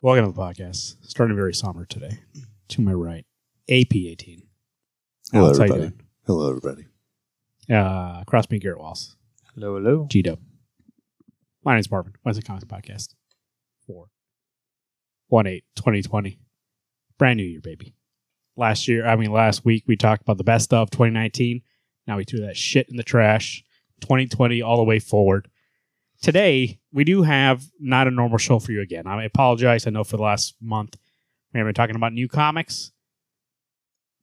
Welcome to the podcast. Starting very somber today. To my right, AP18. Hello, everybody. Hello, everybody. Across me, Garrett Walls. Hello, hello. G-Dub. My name's Marvin. What's the Comics Podcast? 4/18/2020. Brand new year, baby. Last week, we talked about the best of 2019. Now we threw that shit in the trash. 2020 all the way forward. Today, we do have not a normal show for you again. I apologize. I know for the last month, we haven't been talking about new comics.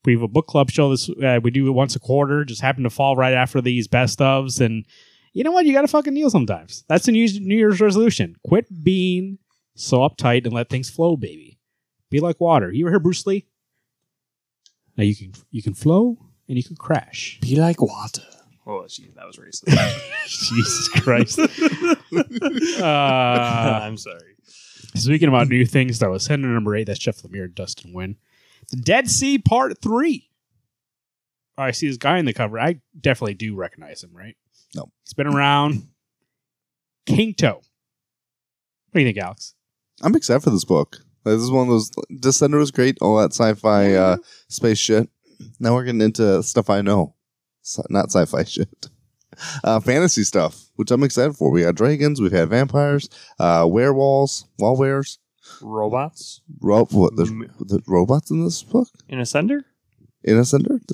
We have a book club show. We do it once a quarter. Just happened to fall right after these best ofs. And you know what? You got to fucking deal sometimes. That's the New Year's resolution. Quit being so uptight and let things flow, baby. Be like water. You ever hear Bruce Lee? Now you can flow and you can crash. Be like water. Oh, jeez, that was racist. Jesus Christ. I'm sorry. Speaking about new things, that was Ascender #8. That's Jeff Lemire and Dustin Wynn. The Dead Sea Part 3. Oh, I see this guy in the cover. I definitely do recognize him, right? No. He's been around. Kingto. What do you think, Alex? I'm excited for this book. This is one of those... Descender was great. All that sci-fi space shit. Now we're getting into stuff I know. Not sci-fi shit. Fantasy stuff, which I'm excited for. We got dragons. We've had vampires, werewolves, wallwares. Robots. There's robots in this book? In Ascender? There's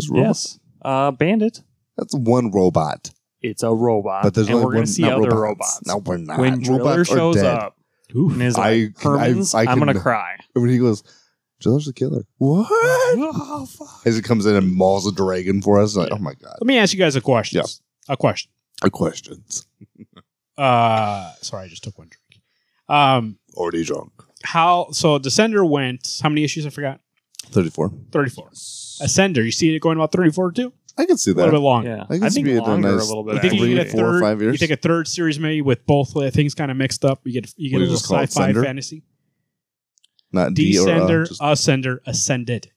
robots? Yes. Bandit. That's one robot. It's a robot. But there's and only we're going to see other robots. No, we're not. When Driller shows up and is like, I'm going to cry. When he goes... Driller's the killer. What? Oh, fuck. As it comes in and mauls a dragon for us. Like, yeah. Oh, my God. Let me ask you guys a question. Yeah. A question. Sorry, I just took one drink. Already drunk. So Descender went, how many issues I forgot? 34. Ascender, you see it going about 34 too? I can see that. A little bit longer. Yeah. I think longer a little bit. You think you get a third, 4 or 5 years? You take a third series maybe with both things kind of mixed up. You get a little sci-fi fantasy. Not D Descender, Ascender, Ascended.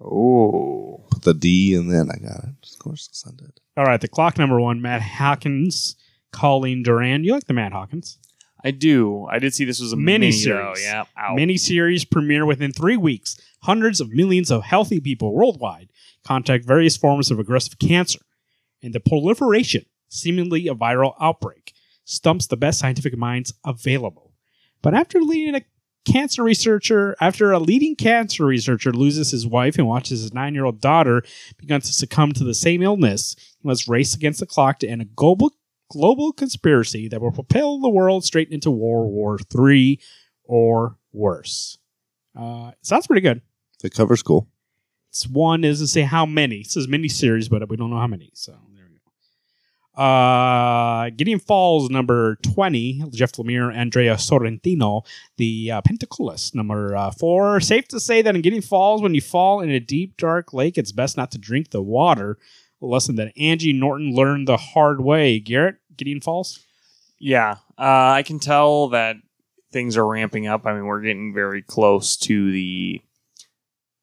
Oh. Put the D and then I got it. Of course, Ascended. All right, the clock #1, Matt Hawkins, Colleen Duran. You like the Matt Hawkins? I do. I did see this was a mini-series. Yeah. Mini-series premiere within 3 weeks. Hundreds of millions of healthy people worldwide contract various forms of aggressive cancer. And the proliferation, seemingly a viral outbreak, stumps the best scientific minds available. But after a leading cancer researcher loses his wife and watches his 9-year-old daughter begin to succumb to the same illness, he must race against the clock to end a global conspiracy that will propel the world straight into World War III or worse. Sounds pretty good. The cover's cool. It's one doesn't say how many. It says miniseries, but we don't know how many. So there we go. Gideon Falls #20, Jeff Lemire, Andrea Sorrentino, the Pentaculus #4. Safe to say that in Gideon Falls, when you fall in a deep, dark lake, it's best not to drink the water. A lesson that Angie Norton learned the hard way. Garrett, Gideon Falls? Yeah, I can tell that things are ramping up. I mean, we're getting very close to the...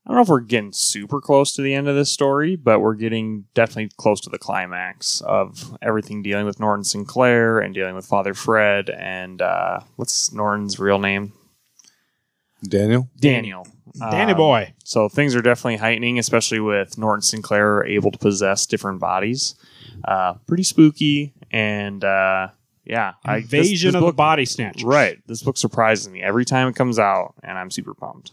I don't know if we're getting super close to the end of this story, but we're getting definitely close to the climax of everything dealing with Norton Sinclair and dealing with Father Fred and what's Norton's real name? Daniel. Danny boy. So things are definitely heightening, especially with Norton Sinclair able to possess different bodies. Pretty spooky and... yeah. Invasion of the Body Snatchers. Right. This book surprises me every time it comes out, and I'm super pumped.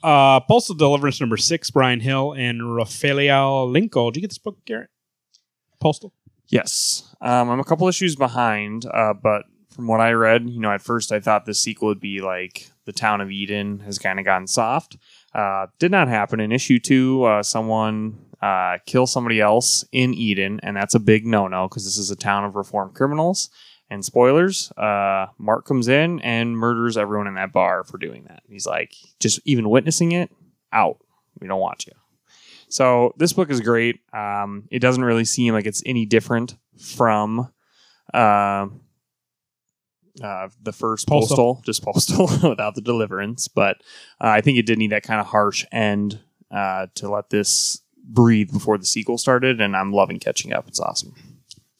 Postal Deliverance #6, Brian Hill and Rafael Lincoln. Did you get this book, Garrett? Postal? Yes. I'm a couple issues behind, but from what I read, at first I thought the sequel would be like the town of Eden has kind of gotten soft. Did not happen. In issue 2, someone... kill somebody else in Eden, and that's a big no-no because this is a town of reformed criminals. And spoilers, Mark comes in and murders everyone in that bar for doing that. He's like, just even witnessing it, out. We don't want you. So this book is great. It doesn't really seem like it's any different from the first Postal, just Postal without the deliverance. But I think it did need that kind of harsh end to let this breathe before the sequel started, and I'm loving catching up. It's awesome.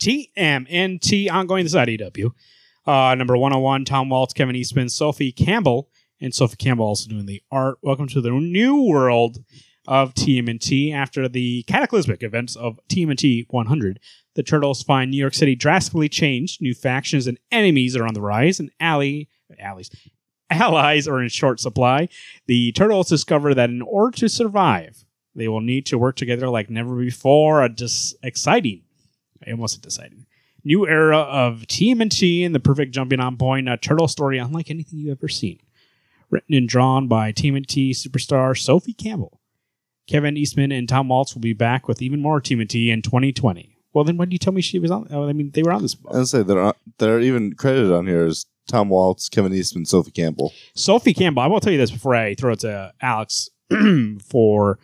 TMNT ongoing. This is IDW. Number 101, Tom Waltz, Kevin Eastman, Sophie Campbell, and Sophie Campbell also doing the art. Welcome to the new world of TMNT. After the cataclysmic events of TMNT 100, the Turtles find New York City drastically changed. New factions and enemies are on the rise, and allies are in short supply. The Turtles discover that in order to survive, they will need to work together like never before. A deciding new era of TMNT and the perfect jumping-on point, a turtle story unlike anything you've ever seen. Written and drawn by TMNT superstar Sophie Campbell. Kevin Eastman and Tom Waltz will be back with even more TMNT in 2020. Well, then when do you tell me she was on? I mean, they were on this. I was going to say, they're even credited on here as Tom Waltz, Kevin Eastman, Sophie Campbell. Sophie Campbell, I will tell you this before I throw it to Alex for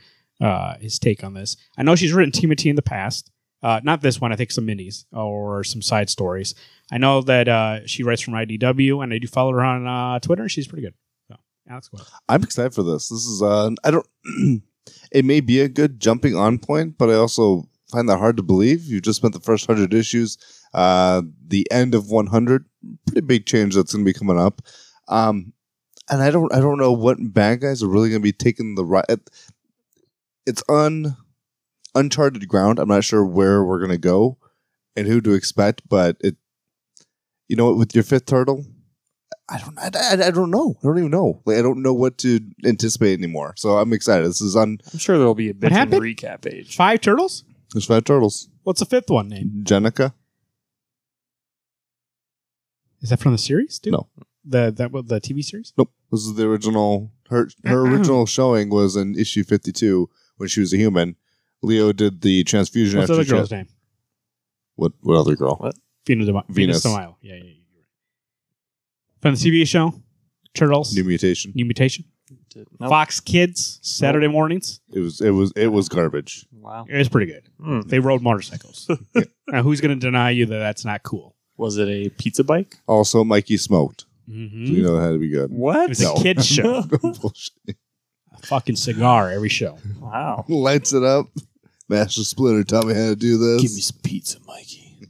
his take on this. I know she's written TMNT in the past. Not this one, I think some minis or some side stories. I know that she writes from IDW, and I do follow her on Twitter, and she's pretty good. So, Alex, go ahead. I'm excited for this. This is, it may be a good jumping on point, but I also find that hard to believe. You just spent the first 100 issues, the end of 100, pretty big change that's going to be coming up. And I don't know what bad guys are really going to be taking the ride. It's uncharted ground. I'm not sure where we're going to go and who to expect, but you know what, with your fifth turtle, I don't know. I don't even know. Like, I don't know what to anticipate anymore. So I'm excited. This is I'm sure there'll be a bit of a recap page. 5 turtles? There's 5 turtles. What's the fifth one named? Jenica. Is that from the series, dude? No. The TV series? Nope. This is the original. Her original showing was in issue 52 when she was a human. Leo did the transfusion. What's the other girl's name? What other girl? What? Venus. Yeah, yeah, yeah. From the TV show, Turtles. New Mutation. Nope. Fox Kids Saturday mornings. It was garbage. Wow, it was pretty good. They rode motorcycles. Yeah. Now, who's going to deny you that that's not cool? Was it a pizza bike? Also, Mikey smoked. Mm-hmm. So you know that had to be good. What? It's a kid's show. Bullshit. A fucking cigar every show. Wow. Lights it up. Master Splinter taught me how to do this. Give me some pizza, Mikey.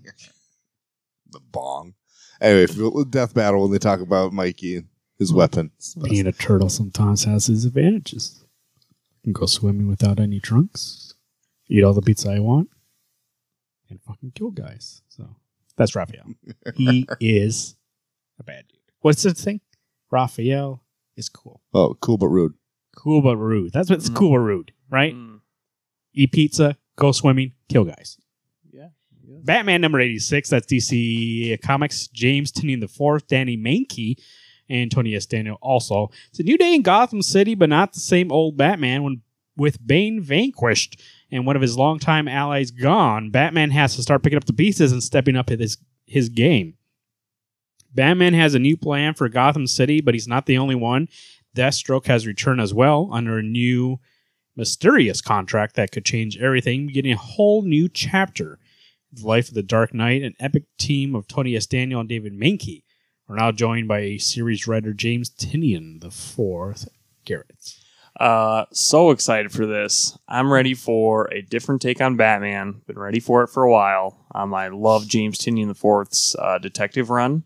The bong. Anyway, Death Battle, when they talk about Mikey and his weapons. Being a turtle sometimes has his advantages. You can go swimming without any trunks, eat all the pizza I want, and fucking kill guys. So that's Raphael. He is a bad dude. What's the thing? Raphael is cool. Oh, cool but rude. Cool but rude. That's what's cool but rude, right? Mm. Eat pizza, go swimming, kill guys. Yeah. Batman number 86. That's DC Comics. James Tynion IV, Danny Mankey, and Tony S. Daniel also. It's a new day in Gotham City, but not the same old Batman. With Bane vanquished and one of his longtime allies gone, Batman has to start picking up the pieces and stepping up his game. Batman has a new plan for Gotham City, but he's not the only one. Deathstroke has returned as well under a new mysterious contract that could change everything, getting a whole new chapter. The Life of the Dark Knight, an epic team of Tony S. Daniel and David Mankey are now joined by a series writer James Tynion IV. Garrett. So excited for this. I'm ready for a different take on Batman. Been ready for it for a while. I love James Tynion IV's detective run.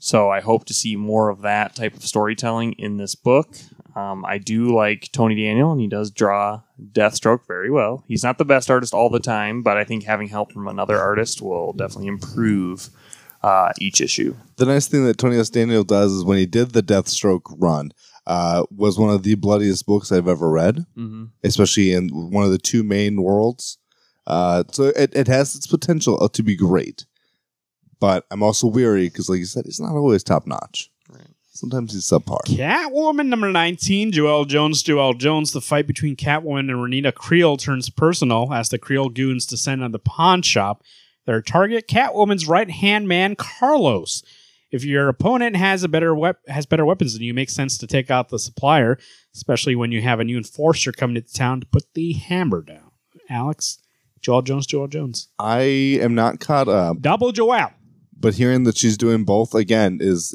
So I hope to see more of that type of storytelling in this book. I do like Tony Daniel, and he does draw Deathstroke very well. He's not the best artist all the time, but I think having help from another artist will definitely improve each issue. The nice thing that Tony S. Daniel does is when he did the Deathstroke run, was one of the bloodiest books I've ever read, especially in one of the two main worlds. So it has its potential to be great. But I'm also weary because, like you said, he's not always top-notch. Right. Sometimes he's subpar. Catwoman number 19, Joelle Jones. The fight between Catwoman and Renita Creel turns personal as the Creel goons descend on the pawn shop. Their target, Catwoman's right-hand man, Carlos. If your opponent has better weapons than you, it makes sense to take out the supplier, especially when you have a new enforcer coming to town to put the hammer down. Alex, Joelle Jones. I am not caught up. Double Joelle. But hearing that she's doing both, again, is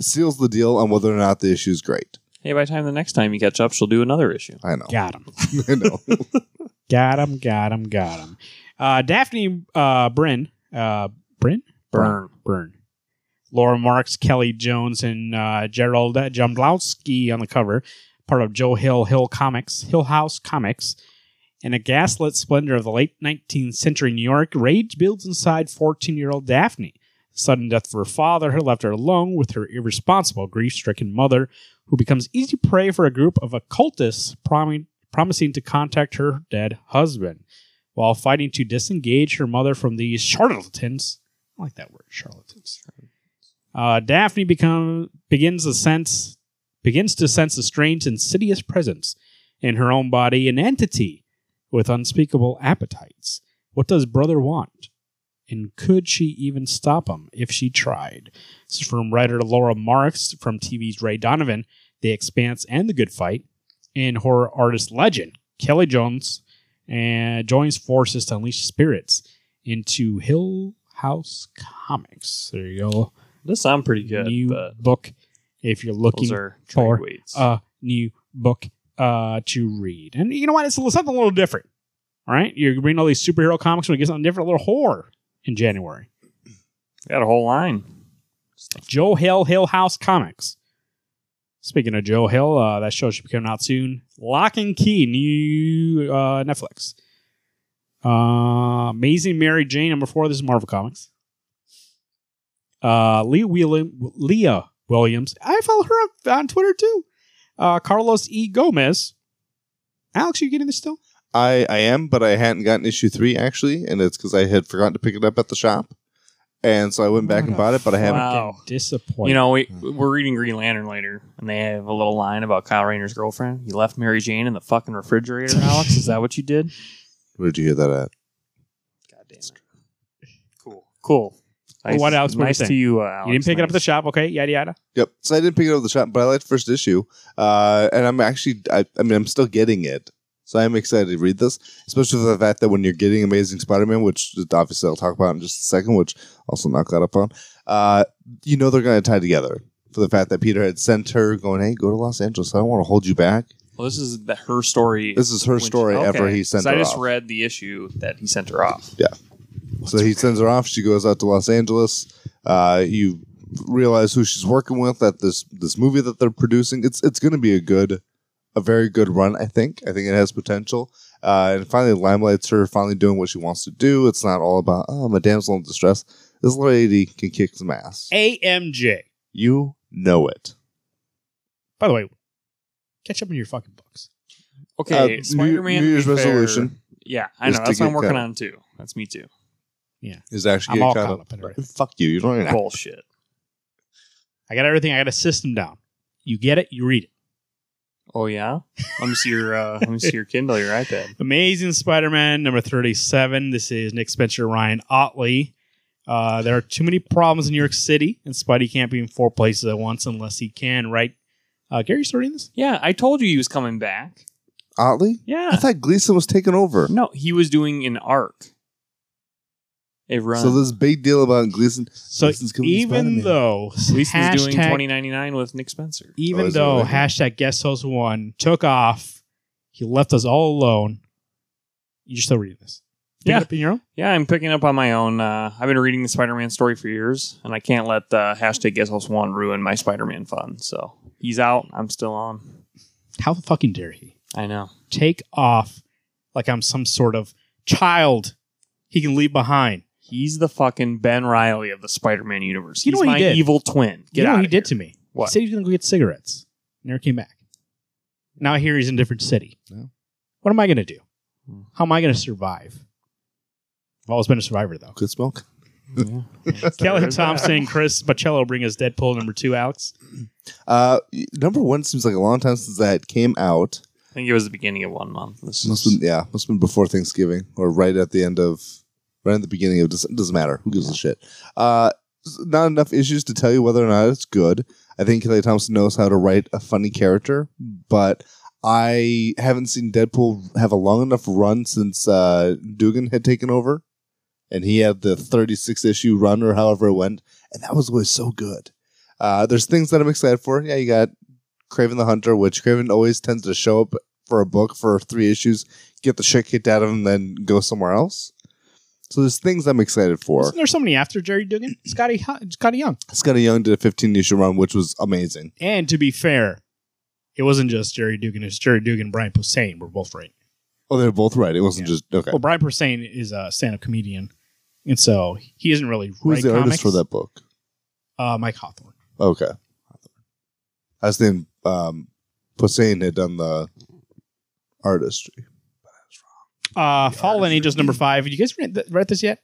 seals the deal on whether or not the issue's great. Hey, by the time the next time you catch up, she'll do another issue. I know. Got him. I know. Got him. Daphne Bryn Byrne Laura Marks, Kelly Jones, and Gerald Jamblowski on the cover, part of Joe Hill, Hill House Comics. In a gaslit splendor of the late 19th century New York, rage builds inside 14-year-old Daphne. The sudden death of her father had left her alone with her irresponsible, grief-stricken mother, who becomes easy prey for a group of occultists promising to contact her dead husband. While fighting to disengage her mother from these charlatans, I like that word, charlatans. Daphne begins to sense a strange, insidious presence in her own body, an entity with unspeakable appetites. What does brother want? And could she even stop him if she tried? This is from writer Laura Marks, from TV's Ray Donovan, The Expanse, and The Good Fight, and horror artist legend Kelly Jones, and joins forces to unleash spirits into Hill House Comics. There you go. This sounds pretty good. New book, if you're looking for a new book to read. And you know what? It's something a little different. All right? You're reading all these superhero comics, when you get something different, a little horror in January. Got a whole line. Joe Hill, Hill House Comics. Speaking of Joe Hill, that show should be coming out soon. Lock and Key, new Netflix. Amazing Mary Jane, number 4. This is Marvel Comics. Leah Williams. I follow her up on Twitter, too. Carlos E. Gomez. Alex, you getting this still? I am, but I hadn't gotten issue 3, actually, and it's because I had forgotten to pick it up at the shop. And so I went back and bought it, but I haven't. Wow. Disappointed. You know, we're reading Green Lantern later, and they have a little line about Kyle Rayner's girlfriend. You left Mary Jane in the fucking refrigerator, Alex? Is that what you did? Where did you hear that at? God damn it. Cool. Nice, what else? Nice to you, Alex. You didn't pick it up at the shop, okay? Yada, yada. Yep. So I didn't pick it up at the shop, but I liked the first issue. And I'm actually, I'm still getting it. So I'm excited to read this, especially for the fact that when you're getting Amazing Spider-Man, which obviously I'll talk about in just a second, which also not caught up on, you know they're going to tie together for the fact that Peter had sent her going, hey, go to Los Angeles. I don't want to hold you back. Well, this is her story. This is her story after he sent her off. I just read the issue that he sent her off. Yeah. So he sends her off. She goes out to Los Angeles. You realize who she's working with at this movie that they're producing. It's going to be a very good run, I think. I think it has potential. And finally, Limelight's her finally doing what she wants to do. It's not all about, I'm a damsel in distress. This little lady can kick some ass. AMJ. You know it. By the way, catch up on your fucking books. Okay, Spider-Man. New Year's resolution. Yeah, I know. That's what I'm working on, too. That's me, too. Yeah. Is actually I'm all caught up in everything. Fuck you. You don't even bullshit. I got everything. I got a system down. You get it. You read it. Oh yeah. Let me see your Kindle, your iPad. Amazing Spider-Man number 37. This is Nick Spencer, Ryan Otley. There are too many problems in New York City, and Spidey can't be in 4 places at once unless he can. Right? Gary, you starting this? Yeah, I told you he was coming back. Otley? Yeah. I thought Gleason was taking over. No, he was doing an arc. A run. So this big deal about Gleason. So even though Gleason's doing 2099 with Nick Spencer, even though hashtag guest host 1 took off, he left us all alone. You're still reading this? Yeah. Up in your own? Yeah, I'm picking up on my own. I've been reading the Spider-Man story for years, and I can't let hashtag guest host 1 ruin my Spider-Man fun. So he's out. I'm still on. How fucking dare he? I know. Take off like I'm some sort of child he can leave behind. He's the fucking Ben Reilly of the Spider-Man universe. He's my evil twin. Get out of here. You know what he did to me? What? He said he was going to go get cigarettes. Never came back. Now I hear he's in a different city. No. What am I going to do? How am I going to survive? I've always been a survivor, though. Good smoke. Yeah. Kelly Thompson, Chris Baccello bring us Deadpool number 2, Alex. Number 1 seems like a long time since that came out. I think it was the beginning of one month. Must have been before Thanksgiving or right at the end of... Right at the beginning of December. Doesn't matter. Who gives a shit? Not enough issues to tell you whether or not it's good. I think Kelly Thompson knows how to write a funny character, but I haven't seen Deadpool have a long enough run since Duggan had taken over, and he had the 36-issue run or however it went, and that was always so good. There's things that I'm excited for. Yeah, you got Kraven the Hunter, which Kraven always tends to show up for a book for 3 issues, get the shit kicked out of him, and then go somewhere else. So there's things I'm excited for. Isn't there somebody after Gerry Duggan? Scotty Young. Scotty Young did a 15-issue run, which was amazing. And to be fair, it wasn't just Gerry Duggan. It's Gerry Duggan and Brian Posehn were both right. Oh, they're both right. It wasn't just... Okay. Well, Brian Posehn is a stand-up comedian, and so he isn't really who's the artist for that book? Mike Hawthorne. Okay. I was thinking Posehn had done the artistry. Fallen Angels #5. Did you guys read this yet?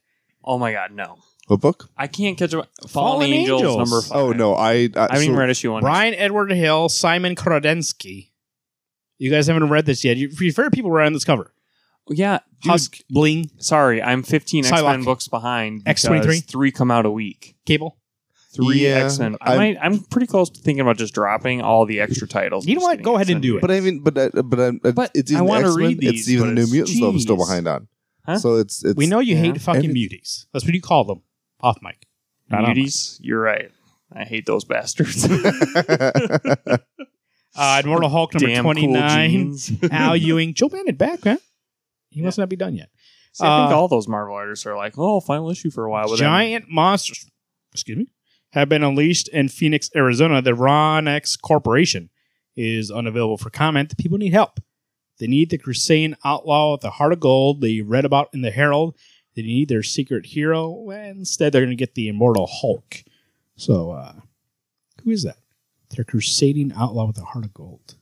Oh my god, no. What book? I can't catch up. Fallen Angels #5. Oh no, I haven't even read issue 1. Brian Edward Hill, Simon Krodensky. You guys haven't read this yet. You've heard people were on this cover. Yeah, Husk Bling. Sorry, I'm 15 X-Men books behind. X23, 3 come out a week. Cable. 3 X-Men. I'm pretty close to thinking about just dropping all the extra titles. You know what? Go ahead and do it. But I mean, but it's even X-Men. It's even New Mutants that I'm still behind on. Huh? So it's we know you hate fucking muties. That's what you call them. Off mic. Muties. You're right. I hate those bastards. Immortal Hulk #29. Cool Al Ewing. Joe Bennett back, man. He must not be done yet. See, I think all those Marvel artists are like, oh, final issue for a while. But giant monsters. Excuse me. Have been unleashed in Phoenix, Arizona. The Ronex Corporation is unavailable for comment. The people need help. They need the Crusader outlaw with the heart of gold they read about in the Herald. They need their secret hero. Instead, they're going to get the Immortal Hulk. So, who is that? They're Crusading outlaw with the heart of gold.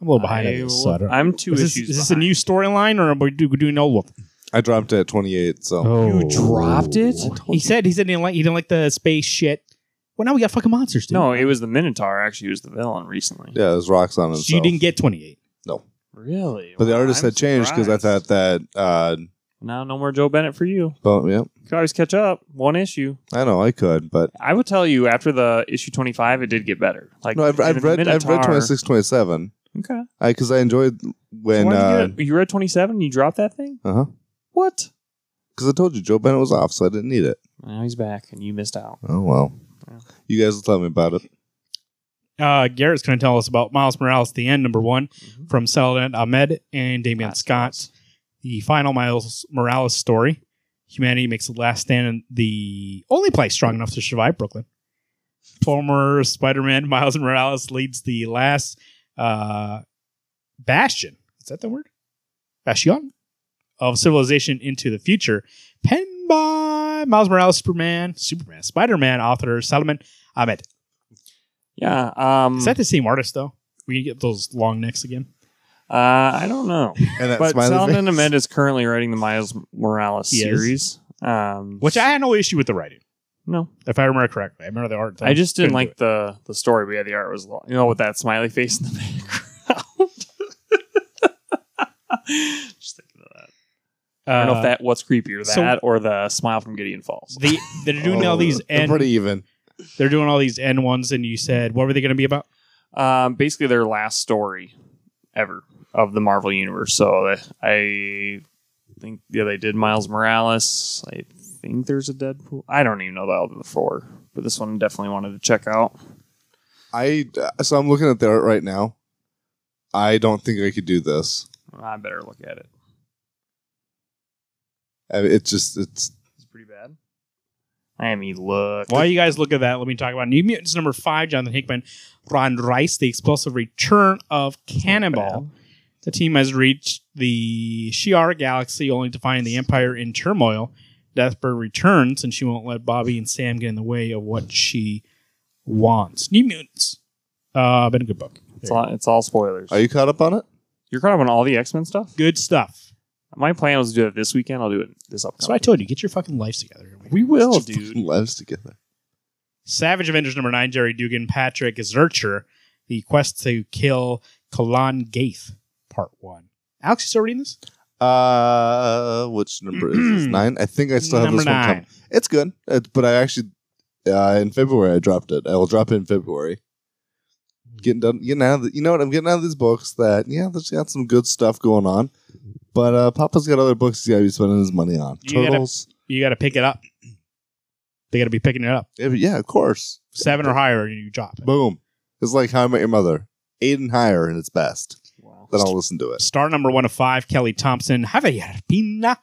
I'm a little behind on this. So I'm 2 issues behind. Is this a new storyline, or are we doing old one? I dropped it at 28. So you dropped it. He said he didn't like the space shit. Well, now we got fucking monsters. Dude. No, it was the Minotaur. Actually, who was the villain recently. Yeah, it was Roxxon himself. So you didn't get 28. No, really. But the artist had changed because I thought that now no more Joe Bennett for you. But yeah, you could always catch up one issue. I know I could, but I would tell you after the issue 25, it did get better. Like no, I've read 26, 27. Okay, because I enjoyed when so you read 27. And you dropped that thing. Uh huh. What? Because I told you Joe Bennett was off, so I didn't need it. Now he's back, and you missed out. Oh, well. Yeah. You guys will tell me about it. Garrett's going to tell us about Miles Morales, The End, #1, from Saladin Ahmed and Damian Scott. The final Miles Morales story. Humanity makes the last stand in the only place strong enough to survive Brooklyn. Former Spider-Man Miles Morales leads the last bastion. Is that the word? Bastion? Of civilization into the future, penned by Miles Morales, Spider-Man author Saladin Ahmed. Yeah, is that the same artist though? We can get those long necks again. I don't know, but Saladin Ahmed is currently writing the Miles Morales series, which I had no issue with the writing. No, if I remember correctly, I remember the art. I just didn't like the story, but yeah, the art was long. You know, with that smiley face in the background. Just thinking of that. I don't know if that what's creepier, that or the smile from Gideon Falls. They're doing all these N. Pretty even. They're doing all these N ones, and you said what were they going to be about? Basically, their last story ever of the Marvel universe. So I think they did Miles Morales. I think there's a Deadpool. I don't even know about the 4, but this one I definitely wanted to check out. So I'm looking at the art right now. I don't think I could do this. I better look at it. It's pretty bad. I mean, look. While you guys look at that, let me talk about New Mutants #5. Jonathan Hickman, Ron Rice, the explosive return of Cannonball. The team has reached the Shi'ar galaxy, only to find the Empire in turmoil. Deathbird returns, and she won't let Bobby and Sam get in the way of what she wants. New Mutants. Been a good book. It's all spoilers. Are you caught up on it? You're caught up on all the X-Men stuff? Good stuff. My plan was to do it this weekend. I'll do it this upcoming. So I told you, get your fucking lives together. We will, dude. Lives together. Savage Avengers #9. Gerry Duggan, Patrick Zurcher, the quest to kill Kalan Gaith, Part 1. Alex, you still reading this? Which number is this? 9. I think I still have this 9. One coming. It's good, but I actually in February I dropped it. I will drop it in February. Getting done, you know what? I'm getting out of these books that that's got some good stuff going on. But Papa's got other books he's got to be spending his money on. Turtles. You got to pick it up. They got to be picking it up. Yeah, of course. 7 or higher, and you drop it. Boom. It's like How I Met Your Mother. 8 and higher, and it's best. Wow. Then I'll listen to it. Star #1 of 5, Kelly Thompson. Javier Pina.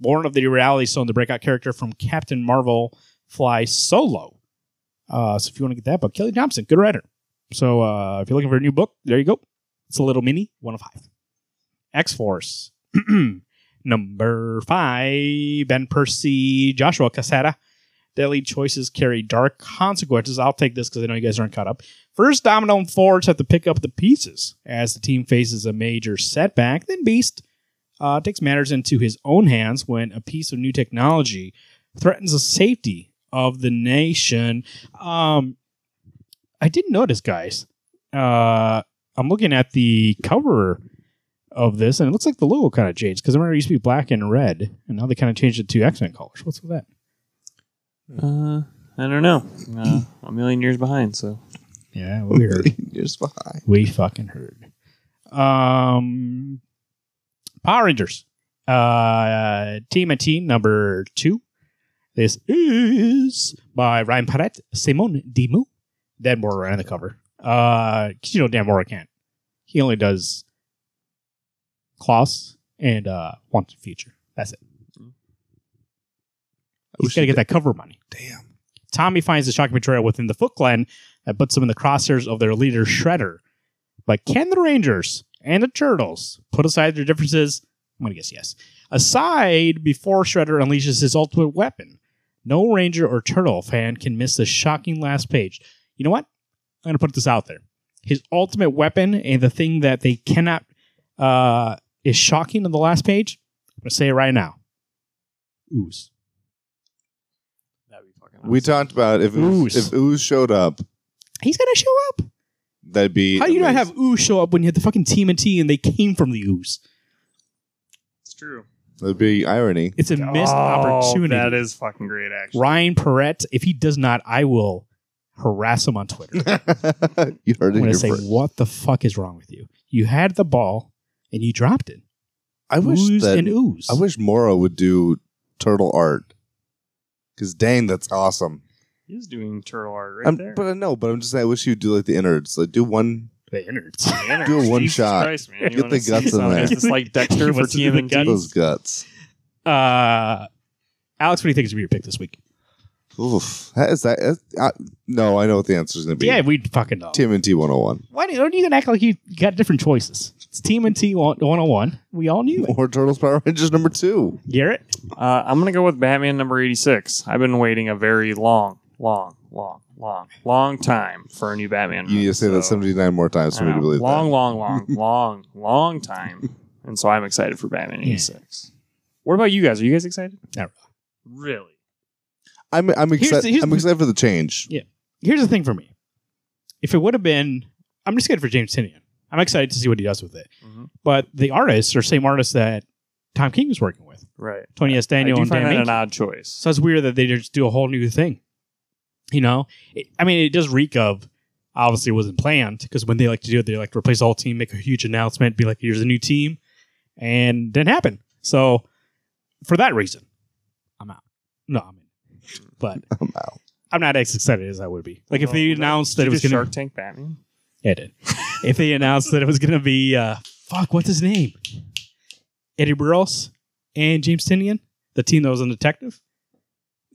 Lauren of the Reality Stone, the breakout character from Captain Marvel, fly solo. So if you want to get that book, Kelly Thompson, good writer. So if you're looking for a new book, there you go. It's a little mini, 1 of 5. X-Force. Number 5, Ben Percy, Joshua Cassata. Daily choices carry dark consequences. I'll take this because I know you guys aren't caught up. First, Domino and Forge have to pick up the pieces as the team faces a major setback. Then Beast takes matters into his own hands when a piece of new technology threatens the safety of the nation. I didn't notice, guys. I'm looking at the cover of this, and it looks like the logo kind of changed, because I remember it used to be black and red, and now they kind of changed it to X-Men colors. What's with that? I don't know. A million years behind, so. Yeah, we heard. Years behind. We fucking heard. Power Rangers. TMNT number 2. This is by Ryan Parrett, Simon Dimou. Dan Mora on the cover. You know Dan Mora can't. He only does Klaus and Wanted Future. That's it. He's got to get that cover money. Damn. Tommy finds the shocking betrayal within the Foot Clan that puts them in the crosshairs of their leader, Shredder. But can the Rangers and the Turtles put aside their differences? I'm going to guess yes. Aside before Shredder unleashes his ultimate weapon. No Ranger or Turtle fan can miss the shocking last page. You know what? I'm going to put this out there. His ultimate weapon and the thing that they cannot is shocking on the last page. I'm going to say it right now. Ooze. We talked about if Ooze showed up. He's going to show up. That'd be How do you amazing. Not have Ooze show up when you had the fucking TMNT and they came from the Ooze? It's true. That'd be irony. It's a missed opportunity. That is fucking great, actually. Ryan Parrett, if he does not, I will harass him on Twitter. You heard I'm going to say, first. What the fuck is wrong with you? You had the ball and you dropped it. I wish Mora would do turtle art. Because dang, that's awesome. He's doing turtle art there. But I know, but I'm just saying, I wish you'd do like the innards. Like do one. The innards. Do a one Jesus shot. Christ, man. Get the guts in there. It's like Dexter for TMNT. Get those guts. Alex, what do you think is your pick this week? Oof. No, I know what the answer is going to be. Yeah, we fucking know. TMNT 101. Why don't you act like you got different choices? It's TMNT 101. We all knew it. Or Turtles Power Rangers number 2. Garrett? I'm going to go with Batman number 86. I've been waiting a very long time for a new Batman movie. You need to say that 79 more times for me to believe that. Long time. And so I'm excited for Batman 86. Yeah. What about you guys? Are you guys excited? Not really. Really? I'm excited. I'm excited for the change. Yeah. Here's the thing for me. If it would have been, I'm just excited for James Tynion. I'm excited to see what he does with it. Mm-hmm. But the artists are same artists that Tom King was working with. Right. Tony S. Daniel and Daphne. An odd choice. So it's weird that they just do a whole new thing. You know, it does reek of. Obviously, it wasn't planned because when they like to do it, they like to replace the whole team, make a huge announcement, be like, "Here's a new team," and didn't happen. So for that reason, I'm out. No, I'm in. But I'm not as excited as I would be. Like if they announced that it was going to Shark Tank Batman. Yeah, it did. If they announced that it was going to be what's his name? Eddie Burroughs and James Tynion, the team that was on Detective,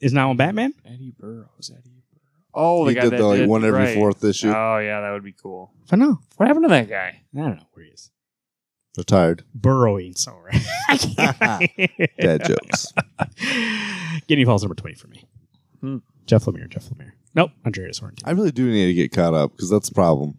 is now on Batman. Eddie Burroughs. Oh, the guy did that did one every fourth issue. Oh yeah, that would be cool. I know. What happened to that guy? I don't know where he is. Retired. Burrowing somewhere. Dad jokes. Gideon Falls number 20 for me. Jeff Lemire. Nope. Andrea Sorrentino. I really do need to get caught up because that's the problem.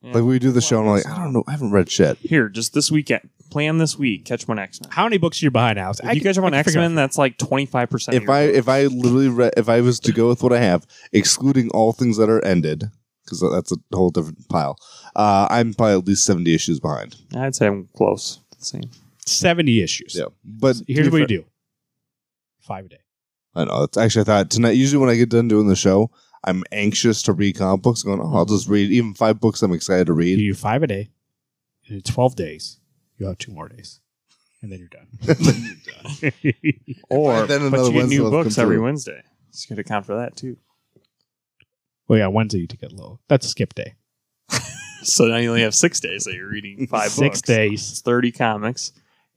Yeah. Like we do the show and I'm like, I don't know, I haven't read shit. Here, just this weekend. Plan this week. Catch one X-Men. How many books are you behind now? If you guys are on X-Men, that's like 25%. If I literally read, if I was to go with what I have, excluding all things that are ended, because that's a whole different pile. I'm probably at least 70 issues behind. I'd say I'm close. Same. 70 issues. Yeah, but so here's what you do. 5 a day. I know. That's actually, I thought tonight. Usually, when I get done doing the show, I'm anxious to read comic books. Going, I'll just read even 5 books. I'm excited to read. You do 5 a day, and in 12 days, you have 2 more days, and then you're done. Or then but you get new books every Wednesday. It's going to count for that too. Well, yeah, Wednesday you take it low. That's a skip day. So now you only have 6 days that you're reading 5 books. 6 days. It's 30 comics.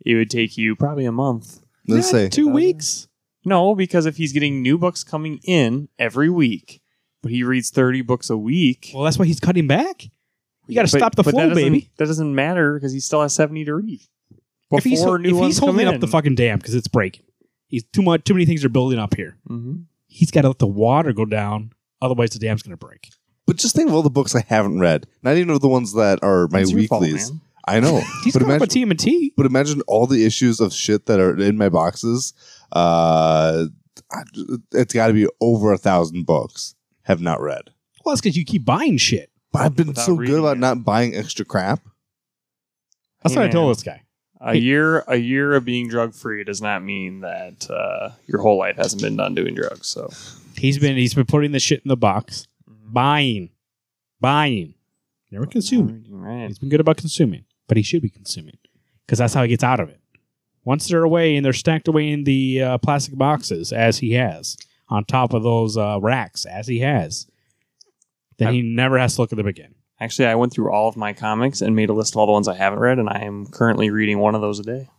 It would take you probably a month Let's say 2 weeks. No, because if he's getting new books coming in every week, but he reads 30 books a week. Well, that's why he's cutting back. You got to stop the flow, baby. That doesn't matter because he still has 70 to read. If he's holding up the fucking dam because it's breaking, he's too many things are building up here. Mm-hmm. He's got to let the water go down, otherwise the dam's going to break. But just think of all the books I haven't read. Not even of the ones that are my weeklies. Fault, I know. He's talking about TMNT. But imagine all the issues of shit that are in my boxes. It's got to be over 1,000 books have not read. Well, that's because you keep buying shit. But I've been so good about not buying extra crap. That's what I told this guy. A year of being drug free does not mean that your whole life hasn't been done doing drugs. So he's been putting the shit in the box, buying, never consuming. Right. He's been good about consuming, but he should be consuming because that's how he gets out of it. Once they're away and they're stacked away in the plastic boxes, as he has on top of those racks, as he has, then he never has to look at them again. Actually, I went through all of my comics and made a list of all the ones I haven't read, and I am currently reading one of those a day.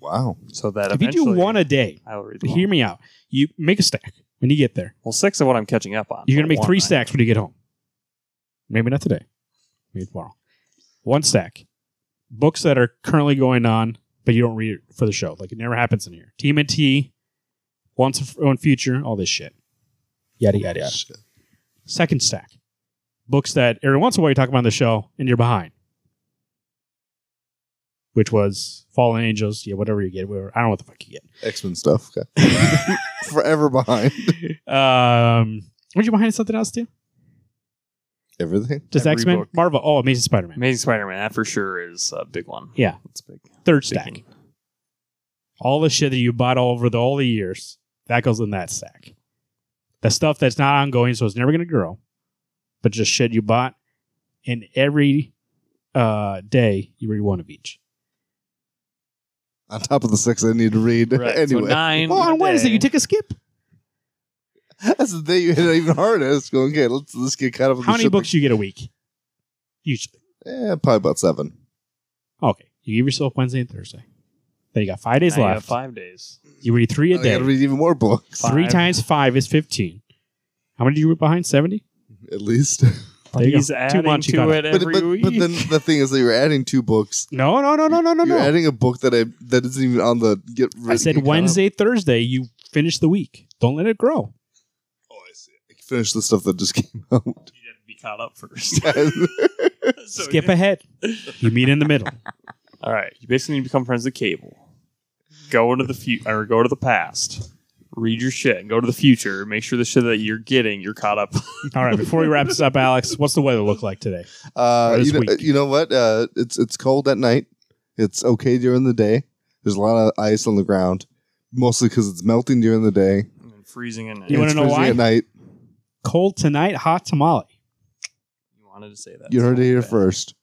Wow. So that if you do one a day, I will read them all. Hear me out. You make a stack when you get there. Well, 6 of what I'm catching up on. You're going to make 3 stacks when you get home. Maybe not today. Maybe tomorrow. 1 stack. Books that are currently going on, but you don't read it for the show. Like, it never happens in here. TMNT, Once in Future, all this shit. Yada, yada, yada. Shit. 2nd stack. Books that every once in a while you talk about on the show and you're behind. Which was Fallen Angels, whatever you get. I don't know what the fuck you get. X-Men stuff. Okay. Forever behind. Weren't you behind something else too? Everything? Just X-Men? Book. Marvel. Oh, Amazing Spider-Man. Amazing Spider-Man. That for sure is a big one. Yeah. It's big. 3rd stack. Big. All the shit that you bought over all the years, that goes in that stack. The stuff that's not ongoing, so it's never going to grow. But just shit you bought, and every day you read one of each. On top of the 6 I need to read. Right. Anyway. So 9. Well, on Wednesday, you take a skip. That's the day you hit it even harder. It's going, okay, let's get caught up with the shit. How many books do you get a week? Usually. Probably about 7. Okay. You give yourself Wednesday and Thursday. Then you got 5 days left. 5 days. You read 3 a day. You got to read even more books. 3 times 5 is 15. How many do you read behind? 70? At least. He's adding to it every week. But then the thing is that you're adding 2 books. No. You're adding a book that isn't even on the get ready. I said Wednesday, Thursday, you finish the week. Don't let it grow. Oh, I see. I finish the stuff that just came out. You have to be caught up first. So skip ahead. You meet in the middle. All right. You basically need to become friends with Cable. Go to the past. Read your shit and go to the future. Make sure the shit that you're getting, you're caught up. All right. Before we wrap this up, Alex, what's the weather look like today? You know what? It's cold at night. It's okay during the day. There's a lot of ice on the ground, mostly because it's melting during the day. And freezing at night. You want to know why? At night. Cold tonight, hot tamale. You wanted to say that. You heard it here first.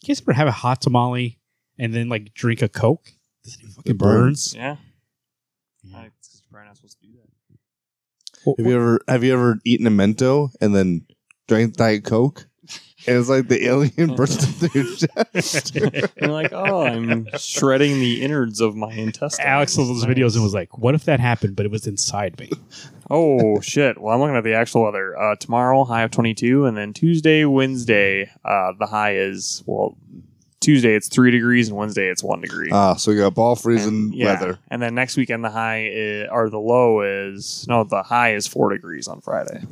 You guys ever have a hot tamale and then drink a Coke? It fucking burns. Yeah. Yeah. Not supposed to do that. Have you ever eaten a Mento and then drank Diet Coke? And it's like the alien burst through your chest. And you're like, oh, I'm shredding the innards of my intestines. Alex saw those videos and was like, what if that happened, but it was inside me? Oh, shit. Well, I'm looking at the actual weather. Tomorrow, high of 22, and then Tuesday, Wednesday, the high is, Tuesday it's 3 degrees and Wednesday it's 1 degree. So you got ball freezing weather. And then next weekend the high is 4 degrees on Friday.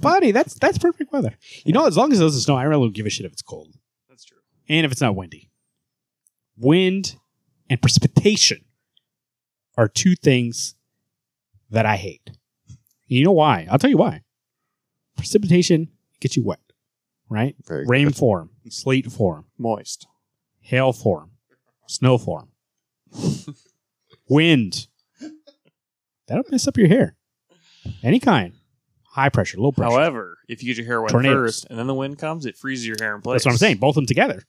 Buddy, that's perfect weather. You know, as long as it doesn't snow, I really don't give a shit if it's cold. That's true. And if it's not windy. Wind and precipitation are 2 things that I hate. And you know why? I'll tell you why. Precipitation gets you wet, right? Very rain good. Form, slate form, moist. Hail form, snow form, wind. That'll mess up your hair. Any kind. High pressure, low pressure. However, if you get your hair wet first and then the wind comes, it freezes your hair in place. That's what I'm saying. Both of them together.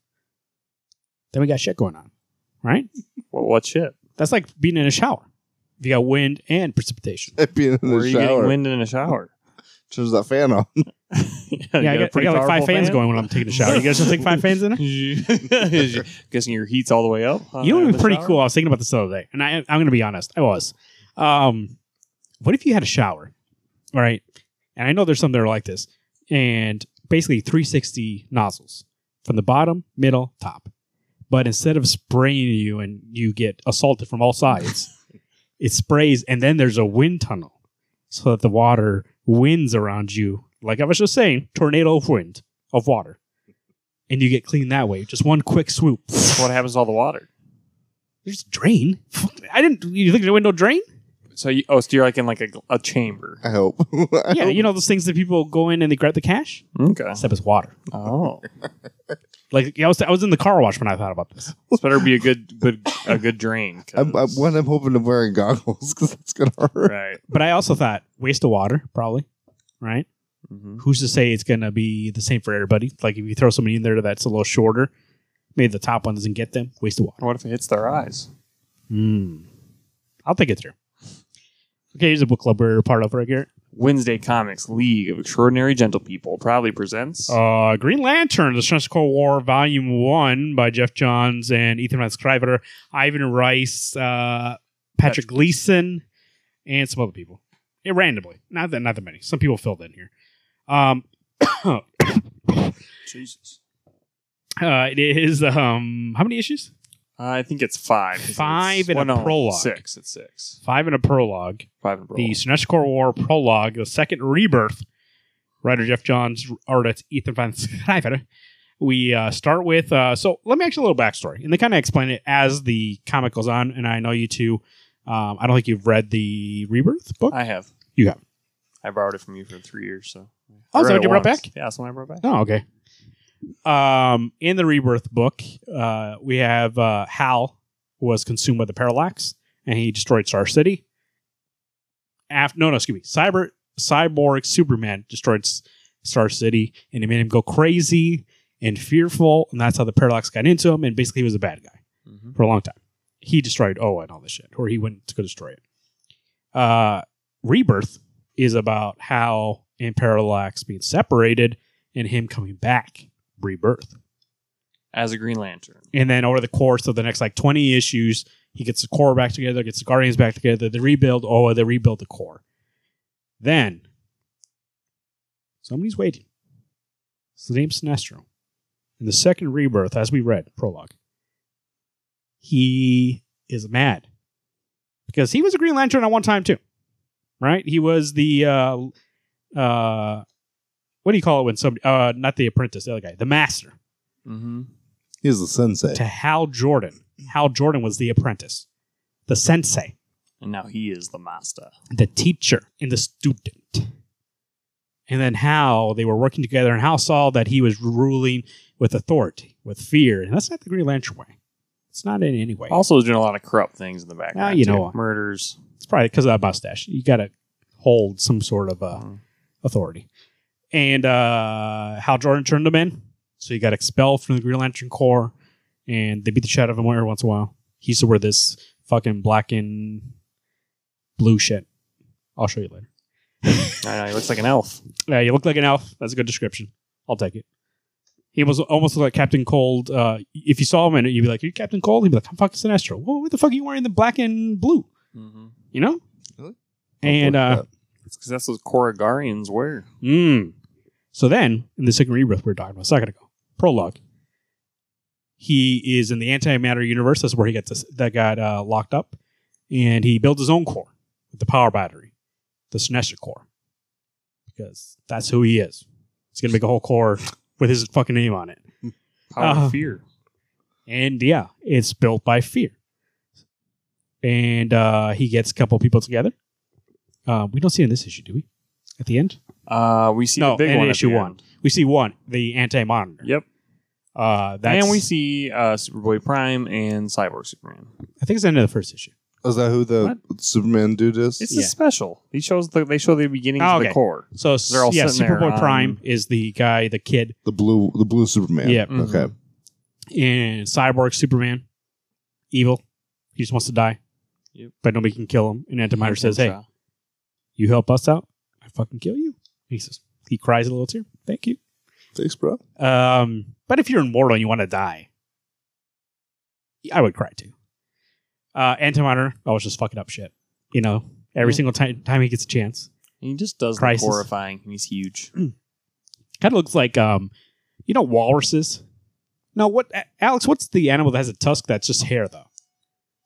Then we got shit going on, right? Well, what shit? That's like being in a shower. You got wind and precipitation. Or are you getting wind in a shower? Turns that fan on. I got like five fans going when I'm taking a shower. You guys just take five fans in there? Guessing your heat's all the way up. You know, it would be pretty cool. I was thinking about this the other day, and I'm going to be honest. I was. What if you had a shower, all right? And I know there's some that are like this, and basically 360 nozzles from the bottom, middle, top. But instead of spraying you and you get assaulted from all sides, it sprays, and then there's a wind tunnel so that the water winds around you. Like I was just saying, tornado of wind, of water. And you get clean that way. Just one quick swoop. What happens to all the water? There's a drain. You think there was no drain? So so you're like in like a chamber. I hope. I hope. You know those things that people go in and they grab the cash? Okay. Except it's water. Oh. Like I was in the car wash when I thought about this. This better be a good drain. I'm hoping I'm wearing goggles because it's gonna hurt. Right. But I also thought waste of water probably. Right. Mm-hmm. Who's to say it's gonna be the same for everybody? Like if you throw somebody in there that's a little shorter, maybe the top one doesn't get them. Waste of water. What if it hits their eyes? I'll think it through. Okay, here's a book club we're part of right here. Wednesday Comics League of Extraordinary Gentlepeople proudly presents Green Lantern, The Strange Cold War, Volume 1 by Jeff Johns and Ethan Van Sciver, Ivan Rice, Patrick Gleason, and some other people. Yeah, randomly. Not that many. Some people filled in here. Jesus. It is, how many issues? I think it's five. Five and a prologue. The Sinestro Corps War prologue, the second rebirth. Writer Jeff Johns, artist Ethan Van Sciver. We start with, so let me actually a little backstory. And they kind of explain it as the comic goes on. And I know you two, I don't think you've read the rebirth book. I have. You have. I borrowed it from you for 3 years. So. Oh, so you brought back? Yeah, that's when I brought back. Oh, okay. In the Rebirth book, we have Hal was consumed by the Parallax, and he destroyed Star City. Cyborg Superman destroyed Star City, and it made him go crazy and fearful, and that's how the Parallax got into him, and basically he was a bad guy for a long time. He destroyed Oa and all this shit, or he went to go destroy it. Rebirth is about Hal and Parallax being separated and him coming back. Rebirth as a Green Lantern, and then over the course of the next like 20 issues, he gets the Corps back together, gets the Guardians back together. They rebuild Oa, they rebuild the Corps. Then somebody's waiting. It's the name Sinestro. In the second Rebirth, as we read prologue, he is mad because he was a Green Lantern at one time too, right? He was the what do you call it when somebody... not the apprentice, the other guy. The master. Mm-hmm. He was the sensei. To Hal Jordan. Hal Jordan was the apprentice. The sensei. And now he is the master. The teacher and the student. And then Hal, they were working together, and Hal saw that he was ruling with authority, with fear. And that's not the Green Lantern way. It's not in any way. Also, he's doing a lot of corrupt things in the background. Now, you know what? Murders. It's probably because of that mustache. You got to hold some sort of authority. And Hal Jordan turned him in. So he got expelled from the Green Lantern Corps. And they beat the shit out of him every once in a while. He used to wear this fucking black and blue shit. I'll show you later. I know. He looks like an elf. Yeah, you look like an elf. That's a good description. I'll take it. He was almost like Captain Cold. If you saw him in it, you'd be like, "You're Captain Cold?" He'd be like, "I'm fucking Sinestro. Well, what the fuck are you wearing the black and blue?" Mm-hmm. You know? Really? And it's because that's what Korrigarians wear. Mm. So then, in the second rebirth we're talking about, it's not going to go. Prologue. He is in the antimatter universe. That's where he got locked up. And he built his own core with the power battery. The Sinestro Core. Because that's who he is. He's going to make a whole core with his fucking name on it. Power of fear. And yeah, it's built by fear. And he gets a couple people together. We don't see it in this issue, do we? At the end? We see the big one in issue one. We see one, the Anti-Monitor. Yep. And we see Superboy Prime and Cyborg Superman. I think it's the end of the first issue. Is that who the Superman dude is? It's a special. They show the beginnings of the core. So they're all Superboy Prime is the guy, the kid. The blue Superman. Yeah. Mm-hmm. Okay. And Cyborg Superman, evil. He just wants to die. Yep. But nobody can kill him. And Anti-Monitor says, "Hey, you help us out, fucking kill you." He cries a little tear. Thank you. Thanks, bro. But if you're immortal and you want to die, I would cry too. Antimonitor always just fucking up shit. You know, every single time he gets a chance. He just does look horrifying. He's huge. Kind of looks like, you know, walruses. No, what, Alex, what's the animal that has a tusk that's just hair, though?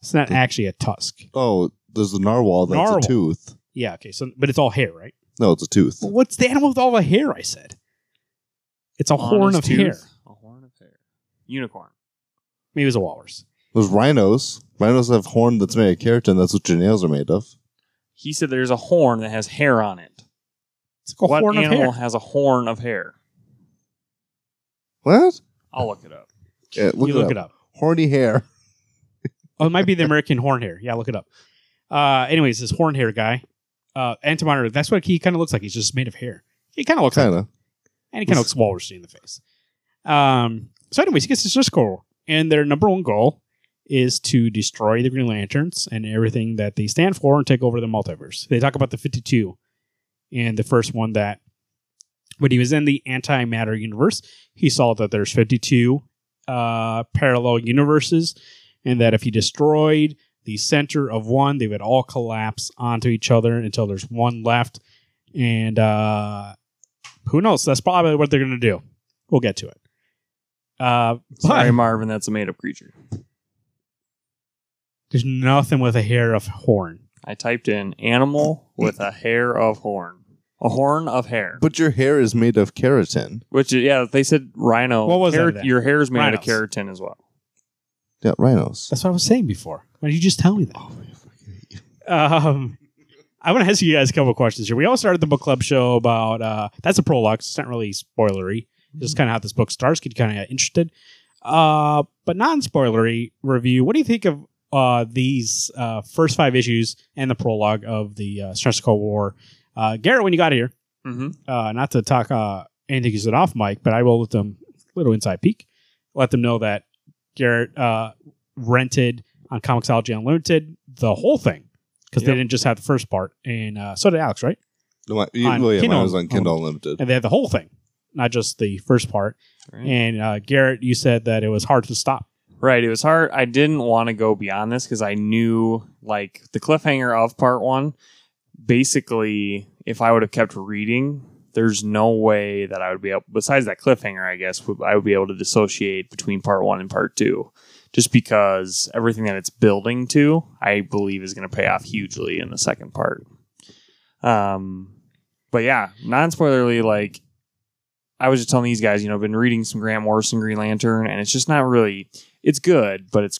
It's not actually a tusk. Oh, there's the narwhal that's a tooth. Yeah, okay, so but it's all hair, right? No, it's a tooth. Well, what's the animal with all the hair, I said? It's a horn of hair. A horn of hair. Unicorn. Maybe it was a walrus. There's rhinos. Rhinos have horn that's made of keratin. That's what your nails are made of. He said there's a horn that has hair on it. It's like a horn of hair. What animal has a horn of hair? What? I'll look it up. Yeah, look it up. Horny hair. Oh, it might be the American horn hair. Yeah, look it up. Anyways, this horn hair guy, Antimonitor, that's what he kind of looks like. He's just made of hair. He kind of looks like. And he kind of looks walrusy in the face. So anyways, he gets his first goal. And their number one goal is to destroy the Green Lanterns and everything that they stand for and take over the multiverse. They talk about the 52. And the first one that, when he was in the antimatter universe, he saw that there's 52 parallel universes, and that if you destroyed the center of one, they would all collapse onto each other until there's one left. And who knows? That's probably what they're going to do. We'll get to it. Sorry, Marvin, that's a made-up creature. There's nothing with a hair of horn. I typed in animal with a hair of horn. A horn of hair. But your hair is made of keratin. Which, yeah, they said rhino. What was that? Your hair is made out of keratin as well. Yeah, rhinos. That's what I was saying before. Why did you just tell me that? Oh, man, I fucking hate you. I want to ask you guys a couple of questions here. We all started the book club show about... that's a prologue. So it's not really spoilery. Mm-hmm. Just kind of how this book starts. Get kind of interested. But non-spoilery review. What do you think of these first five issues and the prologue of the Stress Cold War? Garrett, when you got here, not to talk anything you said off mic, but I will let them a little inside peek. Let them know that Garrett rented on Comixology Unlimited the whole thing because they didn't just have the first part, and so did Alex, right? No, mine was on Kindle Unlimited, and they had the whole thing, not just the first part. Right. And Garrett, you said that it was hard to stop. Right, it was hard. I didn't want to go beyond this because I knew like the cliffhanger of part one. Basically, if I would have kept reading, there's no way that I would be able, besides that cliffhanger, I guess, I would be able to dissociate between part one and part two. Just because everything that it's building to, I believe, is going to pay off hugely in the second part. But yeah, non-spoilerly, like, I was just telling these guys, you know, I've been reading some Grant Morrison Green Lantern, and it's just not really... It's good, but it's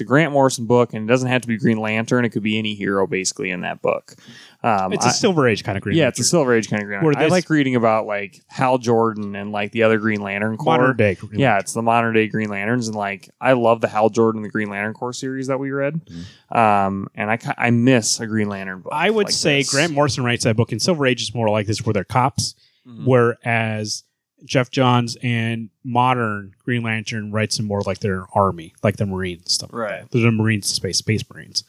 a Grant Morrison book, and it doesn't have to be Green Lantern. It could be any hero, basically, in that book. It's a Silver Age kind of Green Lantern. Yeah, it's a Silver Age kind of Green Lantern. I like reading about like Hal Jordan and like the other Green Lantern Corps. Modern day Green Lantern. Yeah, it's the modern day Green Lanterns, and like I love the Hal Jordan and the Green Lantern Corps series that we read. Mm-hmm. And I miss a Green Lantern book. I would say this. Grant Morrison writes that book, and Silver Age is more like this, where they're cops, whereas Jeff Johns and modern Green Lantern writes them more like they're an army, like the Marines stuff. Right. They're the Marines, space Marines.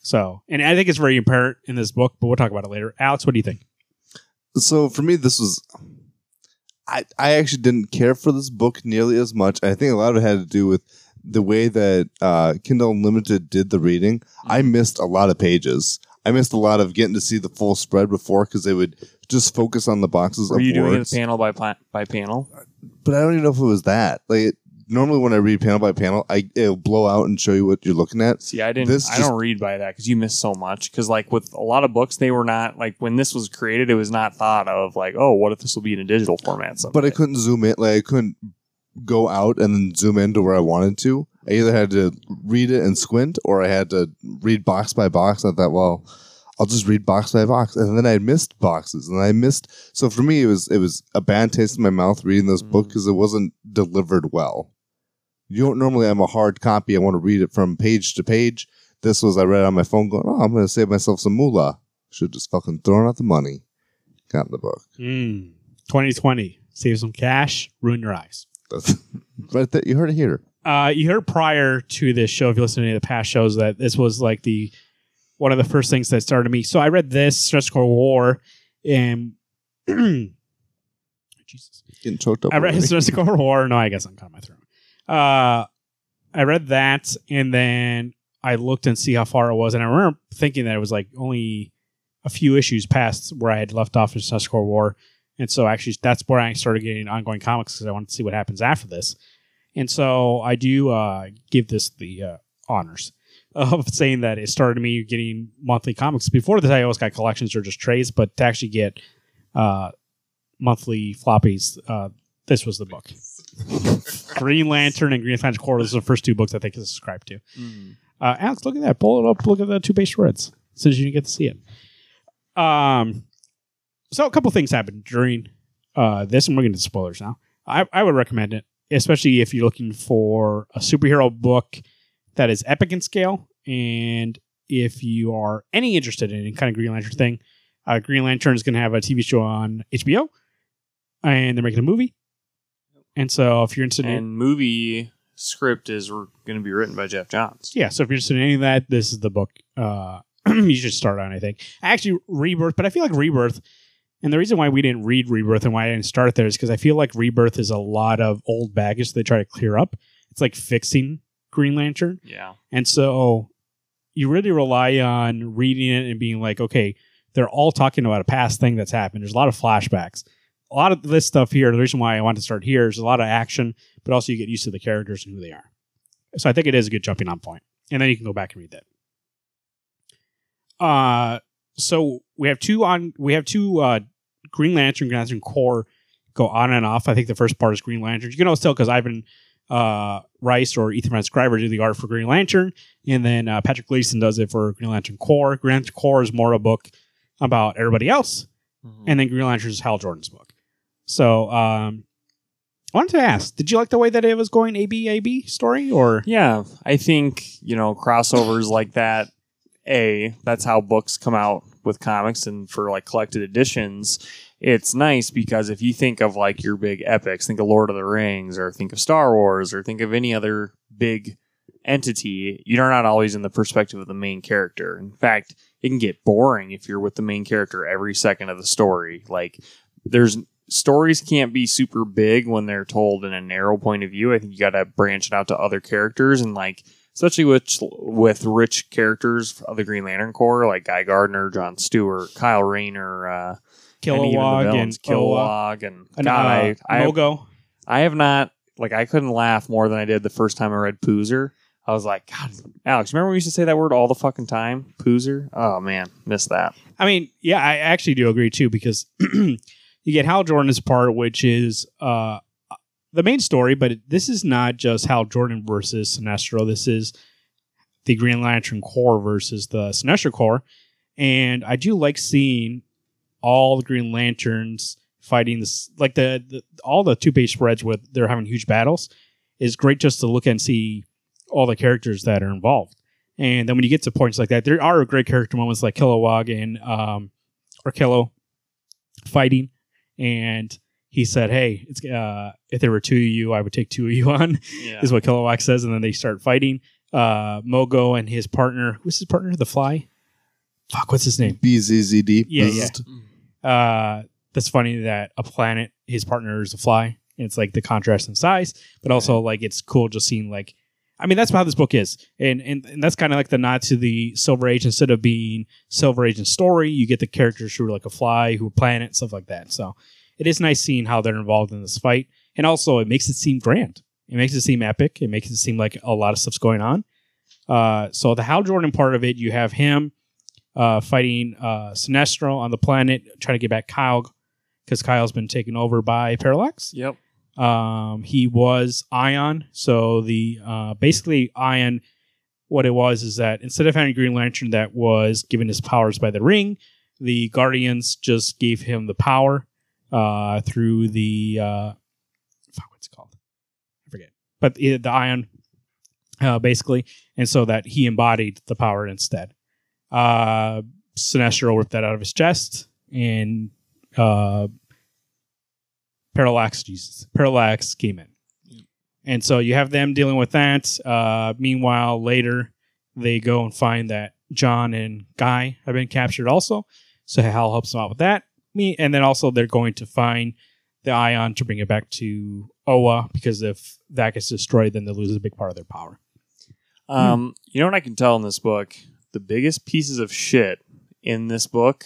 So, and I think it's very apparent in this book, but we'll talk about it later. Alex, what do you think? So for me, this was, I actually didn't care for this book nearly as much. I think a lot of it had to do with the way that Kindle Unlimited did the reading. Mm-hmm. I missed a lot of pages. I missed a lot of getting to see the full spread before because they would just focus on the boxes. Were you doing it panel by panel? But I don't even know if it was that. Like normally when I read panel by panel, it'll blow out and show you what you're looking at. See, I didn't. I don't read by that because you miss so much. Because like with a lot of books, they were not like when this was created, it was not thought of like, oh, what if this will be in a digital format someday? But I couldn't zoom in. Like I couldn't go out and then zoom in to where I wanted to. I either had to read it and squint, or I had to read box by box. I thought, well, I'll just read box by box, and then I missed boxes, and I missed. So for me, it was a bad taste in my mouth reading this book because it wasn't delivered well. You don't normally have a hard copy. I want to read it from page to page. This was I read on my phone, going, "Oh, I'm going to save myself some moolah. Should have just fucking thrown out the money." Got in the book. 2020, save some cash, ruin your eyes. That's right. You heard it here. You heard prior to this show, if you listen to any of the past shows, that this was like one of the first things that started me. So I read this Stress Corps War and Jesus. Getting choked up. I read Historic Horror War. No, I guess I'm caught my throat. I read that, and then I looked and see how far it was, and I remember thinking that it was like only a few issues past where I had left off in Historic Horror War, and so actually that's where I started getting ongoing comics because I wanted to see what happens after this. And so I do give this the honors of saying that it started me getting monthly comics. Before this, I always got collections or just trades, but to actually get monthly floppies, this was the book. Green Lantern and Green Lantern Corps. Those are the first two books I think I subscribed to. Mm. Alex, look at that. Pull it up. Look at the two-page shreds since you didn't get to see it. So a couple things happened during this, and we're going to spoilers now. I would recommend it, especially if you're looking for a superhero book that is epic in scale. And if you are any interested in any kind of Green Lantern thing, Green Lantern is going to have a TV show on HBO, and they're making a movie. And so if you're interested in... And movie script is going to be written by Jeff Johns. Yeah, so if you're interested in any of that, this is the book you should start on, I think. Actually, Rebirth, but I feel like Rebirth... And the reason why we didn't read Rebirth and why I didn't start there is because I feel like Rebirth is a lot of old baggage they try to clear up. It's like fixing Green Lantern. Yeah. And so you really rely on reading it and being like, okay, they're all talking about a past thing that's happened. There's a lot of flashbacks. A lot of this stuff here, the reason why I want to start here is a lot of action, but also you get used to the characters and who they are. So I think it is a good jumping on point. And then you can go back and read that. So we have two Green Lantern Corps go on and off. I think the first part is Green Lantern. You can always tell because Ivan Rice or Ethan Van Sciver do the art for Green Lantern, and then Patrick Gleason does it for Green Lantern Corps. Green Lantern Corps is more a book about everybody else, and then Green Lantern is Hal Jordan's book. So I wanted to ask, did you like the way that it was going A-B-A-B story? Or yeah, I think crossovers like that. That's how books come out with comics and for like collected editions. It's nice because if you think of like your big epics, think of Lord of the Rings or think of Star Wars or think of any other big entity, you're not always in the perspective of the main character. In fact, it can get boring if you're with the main character every second of the story. Like stories can't be super big when they're told in a narrow point of view. I think you got to branch it out to other characters and like, especially with rich characters of the Green Lantern Corps, like Guy Gardner, John Stewart, Kyle Rayner, Kilowog, and God, Mogo. I have not, like, I couldn't laugh more than I did the first time I read Poozer. I was like, God, Alex, remember we used to say that word all the fucking time? Poozer? Oh, man, missed that. I mean, yeah, I actually do agree, too, because you get Hal Jordan's part, which is... the main story, but this is not just Hal Jordan versus Sinestro. This is the Green Lantern Corps versus the Sinestro Corps. And I do like seeing all the Green Lanterns fighting this, like all the two-page spreads where they're having huge battles. It's great just to look and see all the characters that are involved. And then when you get to points like that, there are great character moments like Kilowog and Kilo fighting, and he said, hey, it's, if there were two of you, I would take two of you on, is what Kilowog says. And then they start fighting. Mogo and his partner. Who's his partner? The Fly? Fuck, what's his name? BZZD. Yeah. That's funny that a planet, his partner is a fly. And it's like the contrast in size. But also, like, it's cool just seeing, like... I mean, that's how this book is. And that's kind of like the nod to the Silver Age. Instead of being Silver Age and story, you get the characters who are like a fly, who are planet, stuff like that. So... it is nice seeing how they're involved in this fight. And also, it makes it seem grand. It makes it seem epic. It makes it seem like a lot of stuff's going on. So the Hal Jordan part of it, you have him fighting Sinestro on the planet, trying to get back Kyle, because Kyle's been taken over by Parallax. Yep. He was Ion. So the basically Ion, what it was is that instead of having a Green Lantern that was given his powers by the ring, the Guardians just gave him the power. Through the what's it called? I forget. But the Ion, basically, and so that he embodied the power instead. Sinestro ripped that out of his chest, and Parallax came in, and so you have them dealing with that. Meanwhile, later they go and find that John and Guy have been captured also. So Hal helps them out with that. And then also they're going to find the ion to bring it back to Oa, because if that gets destroyed, then they lose a big part of their power. You know what I can tell in this book? The biggest pieces of shit in this book,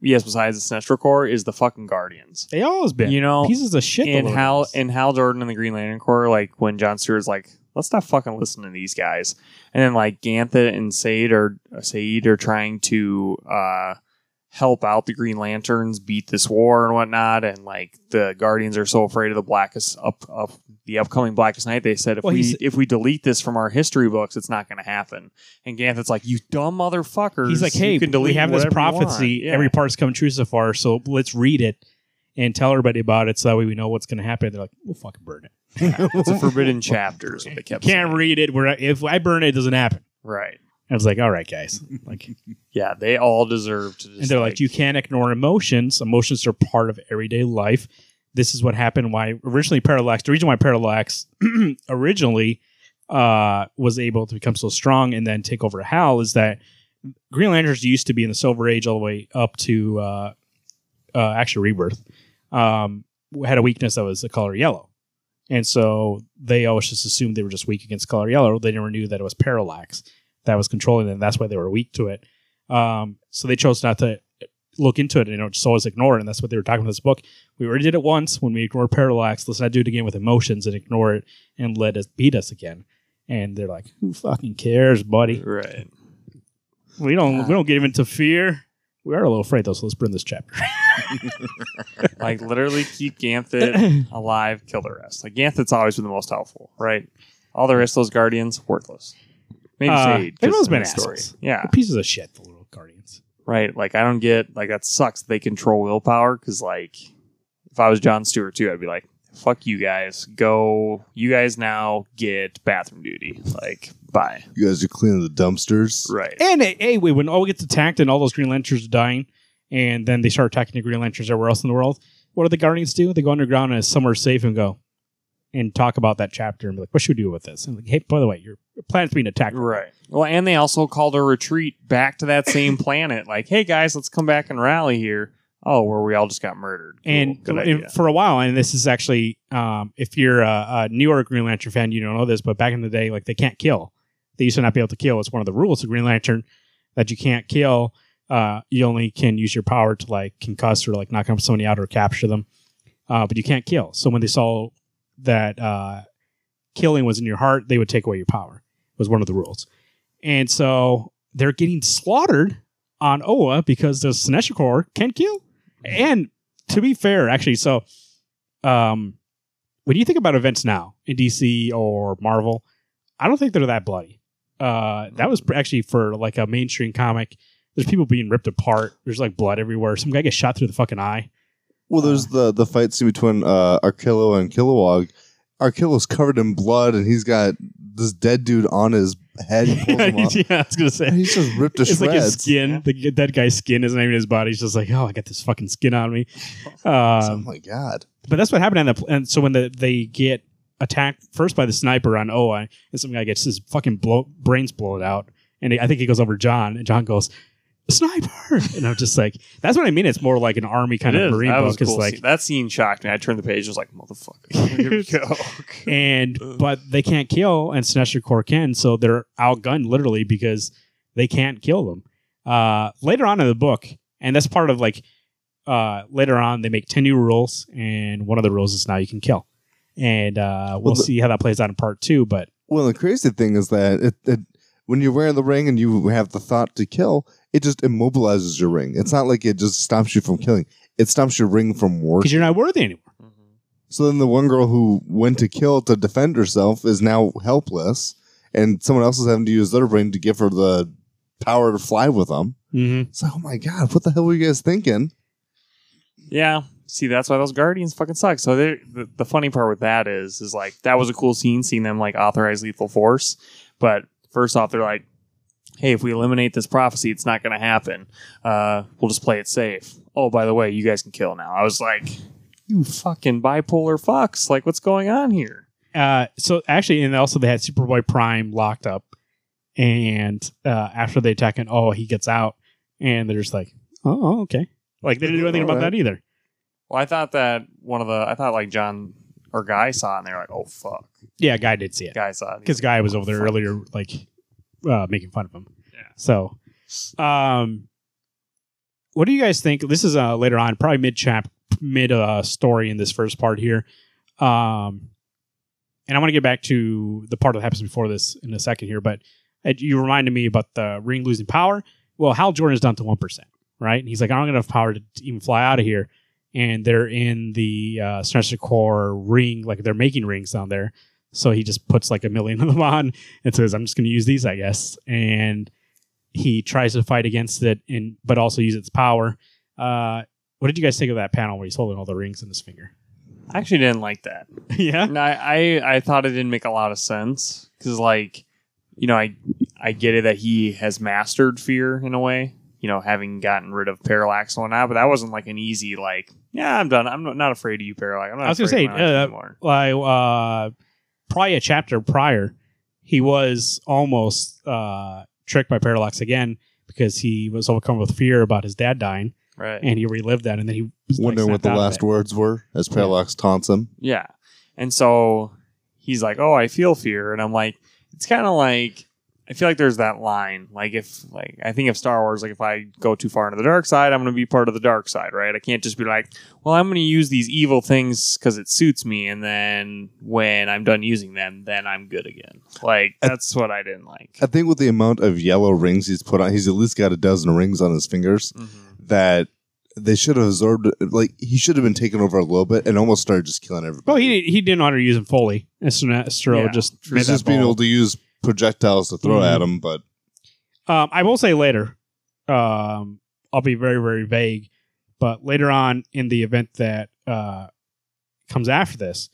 yes, besides the Sinestro Corps, is the fucking Guardians. They always been, you know, pieces of shit. And Hal Jordan and the Green Lantern Corps, like when John Stewart's like, let's not fucking listen to these guys. And then like Ganthet and Sayid are trying to help out the Green Lanterns beat this war and whatnot. And like the Guardians are so afraid of the upcoming Blackest Night. They said if we delete this from our history books, it's not going to happen. And Ganthet's like, you dumb motherfuckers. He's like, hey, we have this prophecy. Yeah. Every part's come true so far. So let's read it and tell everybody about it. So that way we know what's going to happen. They're like, we'll fucking burn it. It's a forbidden chapter. They kept can't saying. Read it. If I burn it, it doesn't happen. Right. I was like, all right, guys. Like, yeah, they all deserve to. Just and they're like, you can't ignore emotions. Emotions are part of everyday life. This is what happened. Why originally Parallax, the reason why Parallax originally was able to become so strong and then take over Hal is that Green Lanterns used to be in the Silver Age all the way up to actually Rebirth. Had a weakness that was the color yellow. And so they always just assumed they were just weak against color yellow. They never knew that it was Parallax that was controlling them. That's why they were weak to it. So they chose not to look into it, and just always ignore it. And that's what they were talking about in this book. We already did it once when we ignored Parallax. Let's not do it again with emotions and ignore it and let us beat us again. And they're like, who fucking cares, buddy? Right. We don't get into fear. We are a little afraid, though, so let's burn this chapter. Like, literally keep Ganthet alive, kill the rest. Like, Ganthet's always been the most helpful, right? All the rest of those Guardians, worthless. Maybe Sayid. They've always been assholes. Yeah. They're pieces of shit, the little Guardians. Right. Like, I don't get, like, that sucks that they control willpower, because, like, if I was John Stewart, too, I'd be like, fuck you guys. Go. You guys now get bathroom duty. Like, bye. You guys are cleaning the dumpsters. Right. And, hey, when all gets attacked and all those Green Lanterns are dying, and then they start attacking the Green Lanterns everywhere else in the world, what do the Guardians do? They go underground and somewhere safe and go and talk about that chapter and be like, what should we do with this? And like, hey, by the way, your planet's being attacked. Right. Well, and they also called a retreat back to that same planet. Like, hey, guys, let's come back and rally here. Oh, where we all just got murdered. Cool. And for a while, and this is actually, if you're a New York Green Lantern fan, you don't know this, but back in the day, like, they can't kill. They used to not be able to kill. It's one of the rules of Green Lantern that you can't kill. You only can use your power to, like, concuss or, like, knock somebody out or capture them. But you can't kill. So when they saw that killing was in your heart, they would take away your power. It was one of the rules. And so they're getting slaughtered on Oa because the Sinestro Corps can't kill. And to be fair, actually, so when you think about events now in DC or Marvel, I don't think they're that bloody. That was actually for like a mainstream comic. There's people being ripped apart. There's like blood everywhere. Some guy gets shot through the fucking eye. Well, there's the fight scene between Arkillo and Kilowog. Arkillo's covered in blood, and he's got this dead dude on his head. Yeah, I was gonna say, he's just ripped to shreds. It's like his skin. The dead guy's skin isn't even his body. He's just like, oh, I got this fucking skin on me. Oh my god! But that's what happened. And so when they get attacked first by the sniper on Oa, and some guy gets his fucking brains blown out, and I think he goes over John, and John goes, sniper, and I'm just like, that's what I mean. It's more like an army kind of Marine book. Cool. Like, that scene shocked me. I turned the page, I was like, motherfucker, here we go. But they can't kill, and Sinestro Corps can, so they're outgunned literally because they can't kill them. Later on in the book, and that's part of like later on, they make 10 new rules, and one of the rules is now you can kill, and we'll see how that plays out in part 2. But well, the crazy thing is that it when you're wearing the ring and you have the thought to kill, it just immobilizes your ring. It's not like it just stops you from killing. It stops your ring from working. Because you're not worthy anymore. Mm-hmm. So then the one girl who went to kill to defend herself is now helpless, and someone else is having to use their ring to give her the power to fly with them. Mm-hmm. It's like, oh my god, what the hell were you guys thinking? Yeah. See, that's why those Guardians fucking suck. So the funny part with that is like, that was a cool scene, seeing them like authorize lethal force. But first off, they're like, hey, if we eliminate this prophecy, it's not going to happen. We'll just play it safe. Oh, by the way, you guys can kill now. I was like, you fucking bipolar fucks. Like, what's going on here? So actually, and also they had Superboy Prime locked up. And after they attack him, he gets out. And they're just like, oh, okay. Like, they didn't do anything about that either. Well, I thought that I thought John or Guy saw it and they were like, oh, fuck. Yeah, Guy did see it. Guy saw it. Because Guy was over there earlier, making fun of him. Yeah. So, what do you guys think? This is later on, probably mid-story in this first part here. And I want to get back to the part that happens before this in a second here, but you reminded me about the ring losing power. Well, Hal Jordan is down to 1%, right? And he's like, I don't have enough power to even fly out of here. And they're in the Sinister Core ring, like they're making rings down there. So he just puts like 1,000,000 of them on and says, I'm just going to use these, I guess. And he tries to fight against it, but also use its power. What did you guys think of that panel where he's holding all the rings in his finger? I actually didn't like that. Yeah? No, I thought it didn't make a lot of sense. Because, I get it that he has mastered fear in a way. Having gotten rid of Parallax and whatnot. But that wasn't like an easy, I'm done. I'm not afraid of you, Parallax. I'm not afraid of you anymore. Probably a chapter prior, he was almost tricked by Parallax again because he was overcome with fear about his dad dying. Right. And he relived that. And then he was wondering what the last words were as Parallax taunts him. Yeah. And so he's like, oh, I feel fear. And I'm like, it's kind of like, I feel like there's that line. I think of Star Wars, if I go too far into the dark side, I'm going to be part of the dark side, right? I can't just be like, well, I'm going to use these evil things because it suits me. And then when I'm done using them, then I'm good again. That's what I didn't like. I think with the amount of yellow rings he's put on, he's at least got 12 rings on his fingers that they should have absorbed. He should have been taken over a little bit and almost started just killing everybody. Well, he didn't want to use them fully. Sinestro just being able to use projectiles to throw at him, but I will say later, I'll be very, very vague, but later on in the event that comes after this,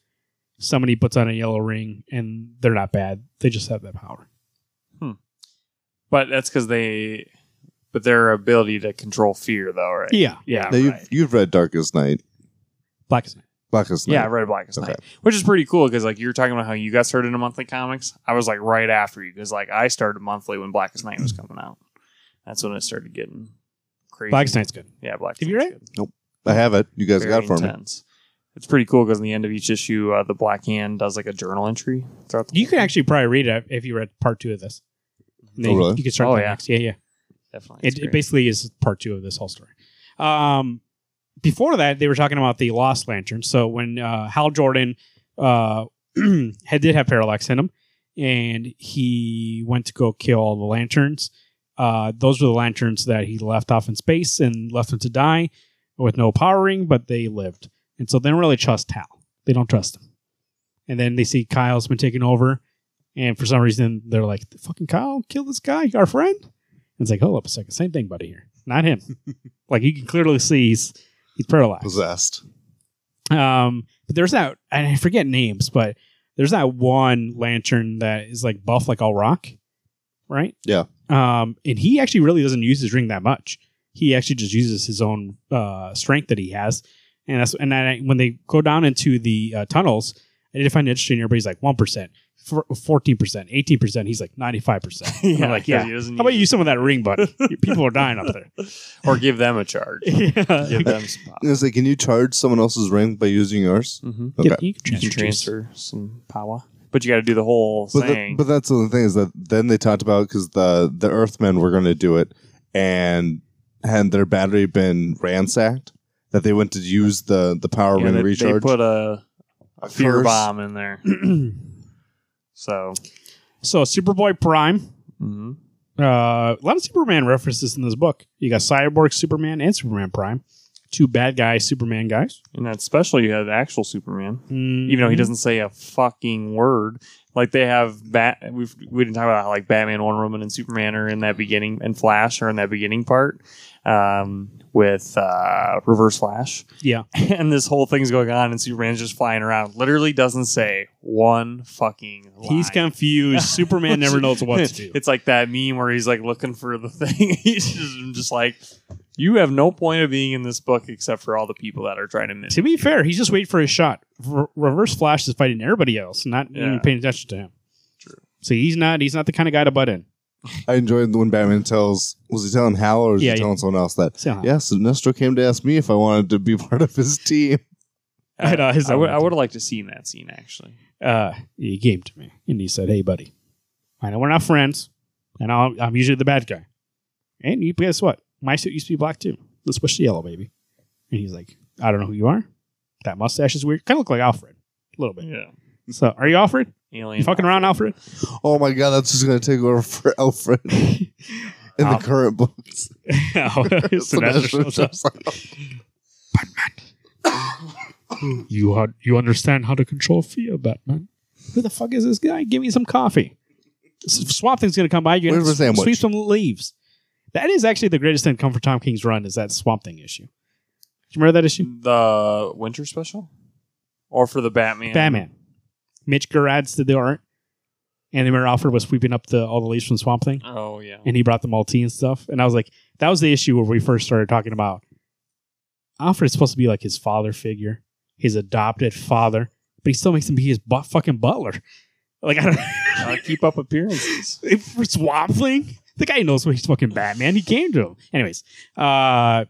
somebody puts on a yellow ring and they're not bad. They just have that power. But that's because but their ability to control fear, though, right? Yeah. Now, right. You've read Blackest Night. Yeah, I read Blackest Night, which is pretty cool because you were talking about how you got started in monthly comics. I was right after you because I started monthly when Blackest Night was coming out. That's when it started getting crazy. Blackest Night's good. Yeah, Blackest Night's good. Have you read it? Nope. I have it. You guys got it for me. It's pretty cool because in the end of each issue, the Black Hand does a journal entry. You could actually probably read it if you read part 2 of this. Oh, really? You could start next. Yeah. Definitely. It basically is part 2 of this whole story. Before that, they were talking about the Lost Lantern. So when Hal Jordan did have Parallax in him, and he went to go kill all the lanterns, those were the lanterns that he left off in space and left them to die with no power ring, but they lived. And so they don't really trust Hal. They don't trust him. And then they see Kyle's been taken over, and for some reason, they're like, fucking Kyle, kill this guy, our friend? And it's like, hold up a second, same thing, buddy, here. Not him. You can clearly see he's paralyzed. Possessed. But there's that, and I forget names, but there's that one lantern that is buff, all rock, right? Yeah. And he actually really doesn't use his ring that much. He actually just uses his own strength that he has. And when they go down into the tunnels, I did find it interesting. Everybody's 1%, 14%, 18%. He's 95%. How about you use some of that ring, buddy? People are dying up there. Or give them a charge. Give them some power. It's can you charge someone else's ring by using yours? Mm-hmm. Okay. Yeah, you can transfer some power. But you got to do the whole thing. But that's the thing is that then they talked about because the Earthmen were going to do it and had their battery been ransacked that they went to use the power ring recharge. They put a fear bomb in there. So Superboy Prime. Mm-hmm. A lot of Superman references in this book. You got Cyborg, Superman, and Superman Prime. 2 bad guy Superman guys. And that's special. You have actual Superman, even though he doesn't say a fucking word. They have we didn't talk about how Batman, Wonder Woman, and Superman are in that beginning, and Flash are in that beginning part with Reverse Flash. Yeah. And this whole thing's going on, and Superman's just flying around. Literally doesn't say one fucking line. He's confused. Superman never knows what to do. It's that meme where he's looking for the thing. He's just you have no point of being in this book except for all the people that are trying to miss. To be fair, he's just waiting for his shot. Reverse Flash is fighting everybody else, not even paying attention to him. True. So he's not the kind of guy to butt in. I enjoyed when Batman tells, was he telling Hal or was he telling someone else that? So Sinestro came to ask me if I wanted to be part of his team. I would have liked to see that scene, actually. He came to me and he said, hey, buddy, I know we're not friends, and I'm usually the bad guy. And you guess what? My suit used to be black, too. Let's push the yellow, baby. And he's like, I don't know who you are. That mustache is weird. Kind of look like Alfred. A little bit. Yeah. So, are you Alfred? Alien. You fucking around, Alfred? Oh, my God. That's just going to take over for Alfred in the current books. Batman. You understand how to control fear, Batman. Who the fuck is this guy? Give me some coffee. Swamp Thing's going to come by. You're going to sweep some leaves. That is actually the greatest income for Tom King's run, is that Swamp Thing issue. Do you remember that issue? The Winter Special? Or for the Batman? Batman. Mitch Gerads did the art. And remember Alfred was sweeping up all the leaves from Swamp Thing? Oh, yeah. And he brought them all tea and stuff. And I was like, that was the issue where we first started talking about Alfred's supposed to be like his father figure, his adopted father, but he still makes him be his fucking butler. Like, I don't know. Keep up appearances. For Swamp Thing? The guy knows what he's fucking Batman. He came to him. Anyways, a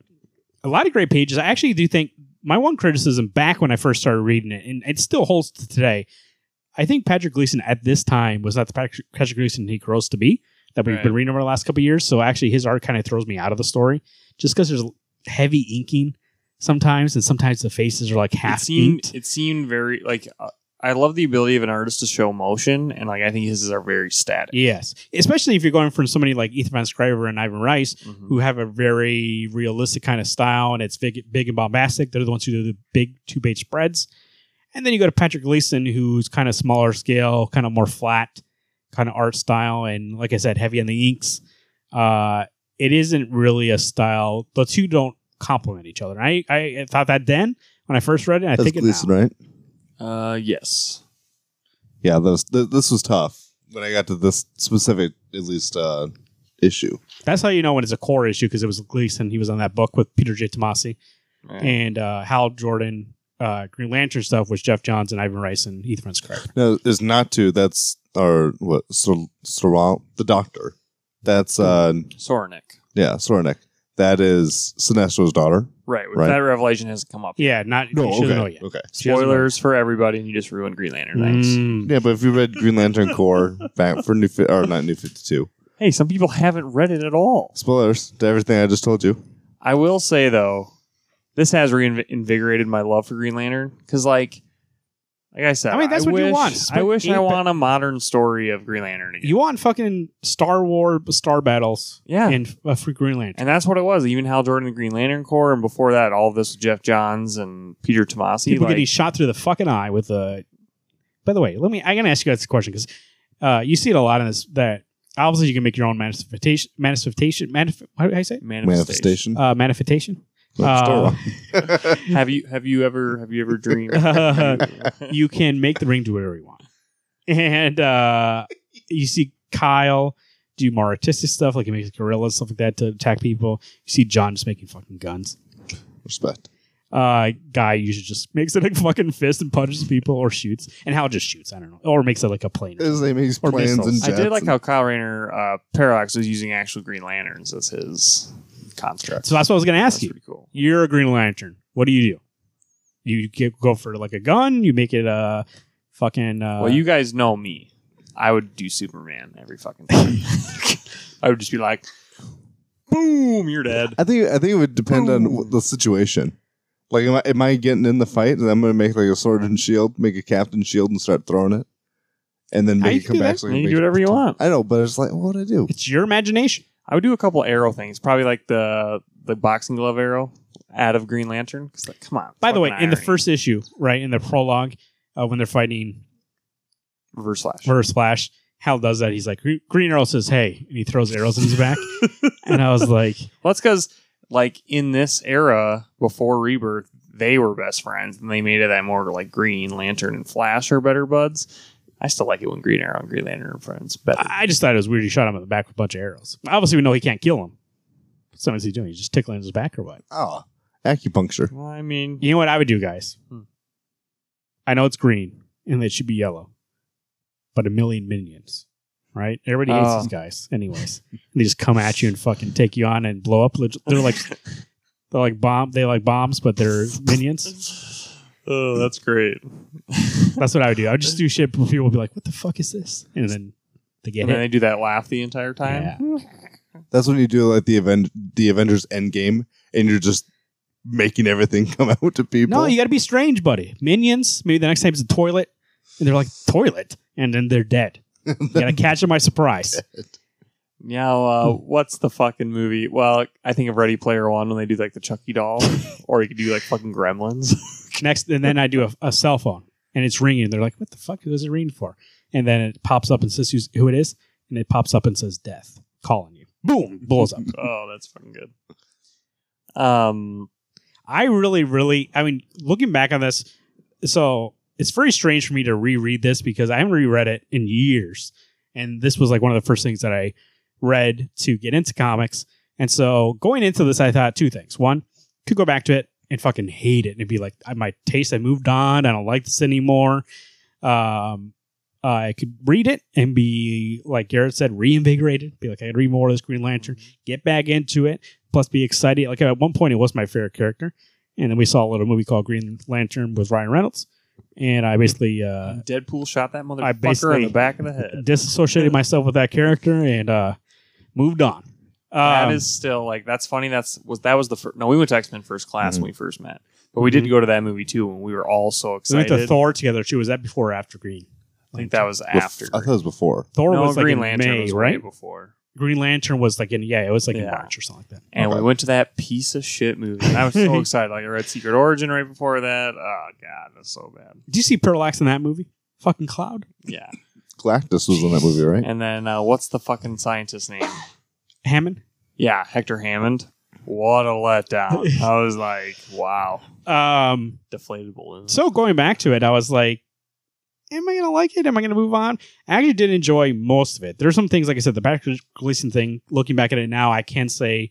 lot of great pages. I actually do think my one criticism back when I first started reading it, and it still holds to today, I think Patrick Gleason at this time was not the Patrick Gleason he grows to be that we've been reading over the last couple of years. So actually his art kind of throws me out of the story just because there's heavy inking sometimes, and sometimes the faces are like half inked. It seemed very like... I love the ability of an artist to show emotion, and like I think his are very static. Yes, especially if you're going from somebody like Ethan Van Sciver and Ivan Rice, who have a very realistic kind of style, and it's big and bombastic. They're the ones who do the big two-page spreads. And then you go to Patrick Gleason, who's kind of smaller scale, kind of more flat kind of art style, and like I said, heavy on the inks. It isn't really a style. The two don't complement each other. I thought that then when I first read it. That's Gleason, right? Yes. Yeah, this was tough when I got to this specific, at least, issue. That's how you know when it's a core issue, because it was Gleason. He was on that book with Peter J. Tomasi. Right. And Hal Jordan, Green Lantern stuff was Jeff Johns and Ivan Rice and Ethan Van Sciver. No, there's not two. That's the Doctor. That's... Soranek. Yeah, Soranek. That is Sinestro's daughter. Right. That revelation hasn't come up. Yeah, she doesn't know yet. Okay. Spoilers for everybody, and you just ruined Green Lantern. Thanks. Yeah, but if you read Green Lantern Core back for New 52. Hey, some people haven't read it at all. Spoilers to everything I just told you. I will say, though, this has reinvigorated my love for Green Lantern, because like I said, I mean, that's what you want. I wish I want a modern story of Green Lantern again. You want fucking Star Wars, Star Battles, and for Green Lantern. And that's what it was. Even Hal Jordan and Green Lantern Corps, and before that, all of this with Jeff Johns and Peter Tomasi. People getting shot through the fucking eye with a... By the way, I'm going to ask you guys a question, because you see it a lot in this, that obviously you can make your own manifestation. Manifestation. Have you ever dreamed? You can make the ring do whatever you want, and you see Kyle do more artistic stuff, like he makes gorillas, stuff like that, to attack people. You see John just making fucking guns. Respect. Guy usually just makes a fucking fist and punches people or shoots, and Hal just shoots. I don't know, or makes it like a plane. Makes planes and jets. I did like how Kyle Rayner Parallax was using actual Green Lanterns as his construct. So that's what I was going to ask you. Pretty cool. You're a Green Lantern. What do? You go for like a gun. You make it a fucking... Well, you guys know me. I would do Superman every fucking time. I would just be like, boom, you're dead. I think it would depend on the situation. Like, am I getting in the fight? And I'm going to make like a sword and shield, make a captain shield, and start throwing it, and then make it come back. So you can do whatever you want. I know, but it's like, what would I do? It's your imagination. I would do a couple arrow things, probably like the boxing glove arrow out of Green Lantern. Because like, come on. By the way, in the first issue, right in the prologue, when they're fighting Reverse Flash, Hal does that. He's like, Green Arrow says, "Hey," and he throws arrows in his back. And I was like, "Well, that's because like in this era before Rebirth, they were best friends, and they made it that more like Green Lantern and Flash are better buds." I still like it when Green Arrow and Green Lantern are friends better. I just thought it was weird he shot him in the back with a bunch of arrows. Obviously, we know he can't kill him. So what's he doing? He's just tickling his back or what? Oh, acupuncture. Well, I mean... You know what I would do, guys? I know it's green, and it should be yellow, but a million minions right? Everybody hates these guys anyways. They just come at you and fucking take you on and blow up. They're like bombs, but they're minions. Oh, that's great. That's what I would do. I would just do shit where people would be like, what the fuck is this? And then they get hit. And then they do that laugh the entire time. Yeah. That's when you do like the Avengers Endgame, and you're just making everything come out to people. No, you got to be strange, buddy. Minions, maybe the next time it's a toilet, and they're like, toilet? And then they're dead. You got to catch them by surprise. Dead. Yeah, what's the fucking movie? Well, I think of Ready Player One when they do like the Chucky doll, or you could do like fucking Gremlins. Next, and then I do a cell phone, and it's ringing. They're like, "What the fuck is it ringing for?" And then it pops up and says who it is, and it pops up and says "Death calling you." Boom, blows up. Oh, that's fucking good. I really, I mean, looking back on this, so it's very strange for me to reread this because I haven't reread it in years, and this was like one of the first things that I read to get into comics. And so going into this, I thought two things. One, could go back to it and fucking hate it and it'd be like, my taste, I moved on, I don't like this anymore. I could read it and be, like Garrett said, reinvigorated, be like, I could read more of this Green Lantern, get back into it, plus be excited. Like at one point it was my favorite character, and then we saw a little movie called Green Lantern with Ryan Reynolds, and I basically Deadpool shot that motherfucker in the back of the head. Disassociated myself with that character and moved on. That is still like, that's funny. That was the first. No, we went to X-Men First Class when we first met, but we did go to that movie too, and we were all so excited. We went to Thor together too. Was that before or after Green? I think that was after. I thought it was before. Thor was like Green Lantern in May, was right before. Green Lantern was like in in March or something like that. And we went to that piece of shit movie, and I was so excited. Like I read Secret Origin right before that. Oh god, that's so bad. Did you see Parallax in that movie? Fucking Cloud. Yeah. Galactus was in that movie, right? And then what's the fucking scientist's name? Hammond? Yeah, Hector Hammond. What a letdown. I was like, wow. Deflated balloon. So going back to it, I was like, am I going to like it? Am I going to move on? I actually did enjoy most of it. There's some things, like I said, the Patrick Gleason thing, looking back at it now, I can say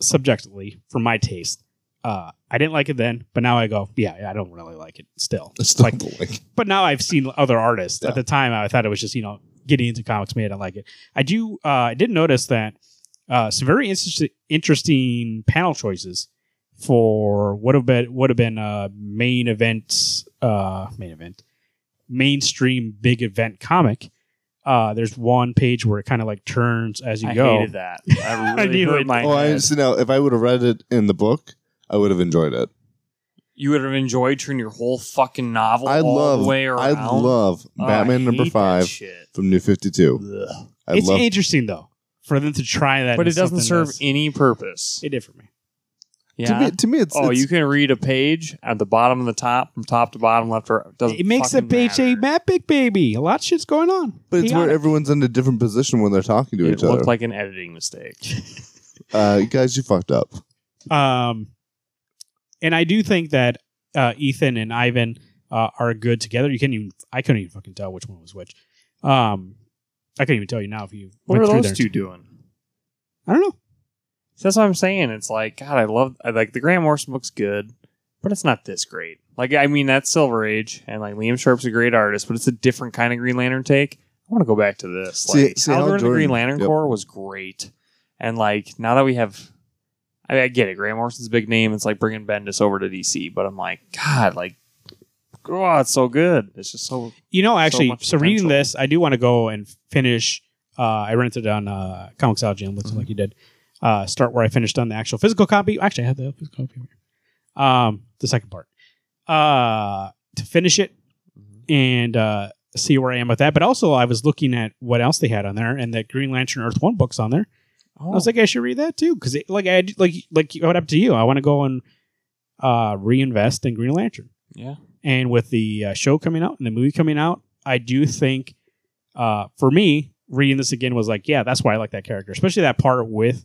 subjectively, for my taste, I didn't like it then, but now I go, yeah, I don't really like it still. It's like, but now I've seen other artists. Yeah. At the time, I thought it was just, getting into comics made I like it. I did notice that some very interesting panel choices for would have been mainstream big event comic. There's one page where it kind of like turns as you go. I hated that. I really hurt my head. I see now. If I would have read it in the book, I would have enjoyed it. You would have enjoyed turning your whole fucking novel all the way around. I love Batman #5 from New 52. It's interesting though for them to try that, but it doesn't serve any purpose. It did for me. Yeah. To me, it's... Oh, you can read a page at the bottom of the top, from top to bottom, left to right. It makes a page a map big baby. A lot of shit's going on. But it's where everyone's in a different position when they're talking to each other. It looked like an editing mistake. Guys, you fucked up. And I do think that Ethan and Ivan are good together. I couldn't even fucking tell which one was which. I couldn't even tell you now if you... What went are through those two doing? I don't know. So that's what I'm saying. It's like, God, I like the Grant Morrison book's good, but it's not this great. Like, I mean, that's Silver Age, and like Liam Sharp's a great artist, but it's a different kind of Green Lantern take. I want to go back to this. Hal Jordan, the Green Lantern Corps was great, and like now that we have, I get it. Grant Morrison's a big name. It's like bringing Bendis over to DC, but I'm like, God, like, oh, it's so good. It's just so actually. So reading this, I do want to go and finish. I rented on Comixology and looks like you did. Start where I finished on the actual physical copy. Actually, I have the physical copy here. The second part. To finish it and see where I am with that. But also, I was looking at what else they had on there, and that Green Lantern Earth 1 book's on there. Oh. I was like, I should read that too, because like what happened to you? I want to go and reinvest in Green Lantern. Yeah. And with the show coming out and the movie coming out, I do think for me, reading this again was like, yeah, that's why I like that character, especially that part with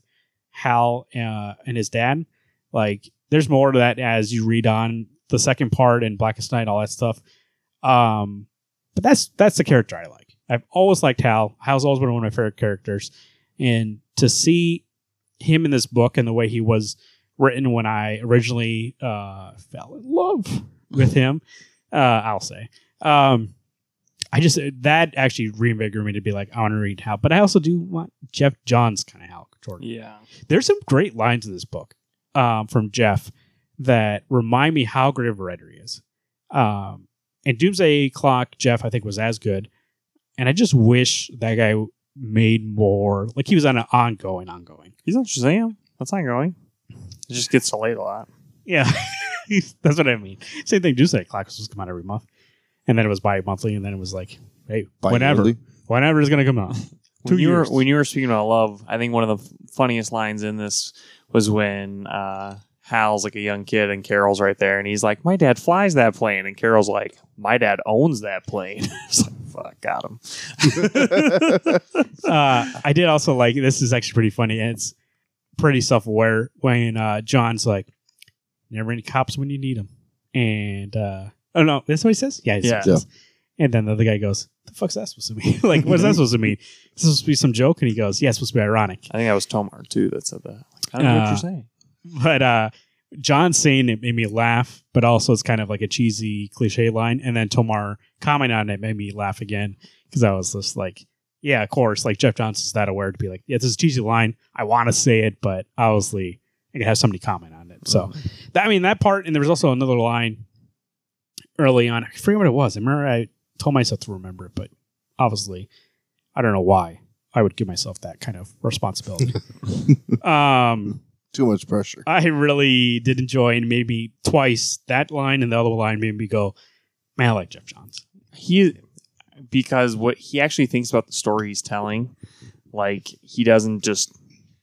Hal and his dad. Like, there's more to that as you read on the second part and Blackest Night, all that stuff. But that's the character I like. I've always liked Hal. Hal's always been one of my favorite characters, and to see him in this book and the way he was written when I originally fell in love with him, I'll say, I just, that actually reinvigorated me to be like, I want to read Hal. But I also do want Jeff Johns kind of Hal Jordan. Yeah. There's some great lines in this book from Jeff that remind me how great of a writer he is. And Doomsday Clock, Jeff, I think, was as good. And I just wish that guy made more. Like, he was on an ongoing. He's on Shazam. That's ongoing. It just gets delayed a lot. Yeah. That's what I mean. Same thing. Doomsday Clock was supposed to come out every month. And then it was bi-monthly, and then it was like, hey, whenever it's going to come out. When you were speaking about love, I think one of the funniest lines in this was when Hal's like a young kid, and Carol's right there, and he's like, my dad flies that plane, and Carol's like, my dad owns that plane. It's like, fuck, got him. I did also like, this is actually pretty funny, and it's pretty self-aware, when John's like, never any cops when you need them. And... oh, no, that's what he says? Yeah, he says. And then the other guy goes, the fuck's that supposed to mean? Like, what's that supposed to mean? Is this supposed to be some joke? And he goes, yeah, it's supposed to be ironic. I think that was Tomar, too, that said that. Like, I don't know what you're saying. But John's saying it made me laugh, but also it's kind of like a cheesy cliche line. And then Tomar commenting on it made me laugh again, because I was just like, yeah, of course. Like, Jeff Johns is that aware to be like, yeah, this is a cheesy line. I want to say it, but obviously I could have somebody comment on it. So, that, I mean, that part, and there was also another line early on, I forget what it was. I remember I told myself to remember it, but obviously, I don't know why I would give myself that kind of responsibility. Too much pressure. I really did enjoy, and maybe twice that line and the other line made me go, man, I like Jeff Johns. Because what he actually thinks about the story he's telling, like he doesn't just,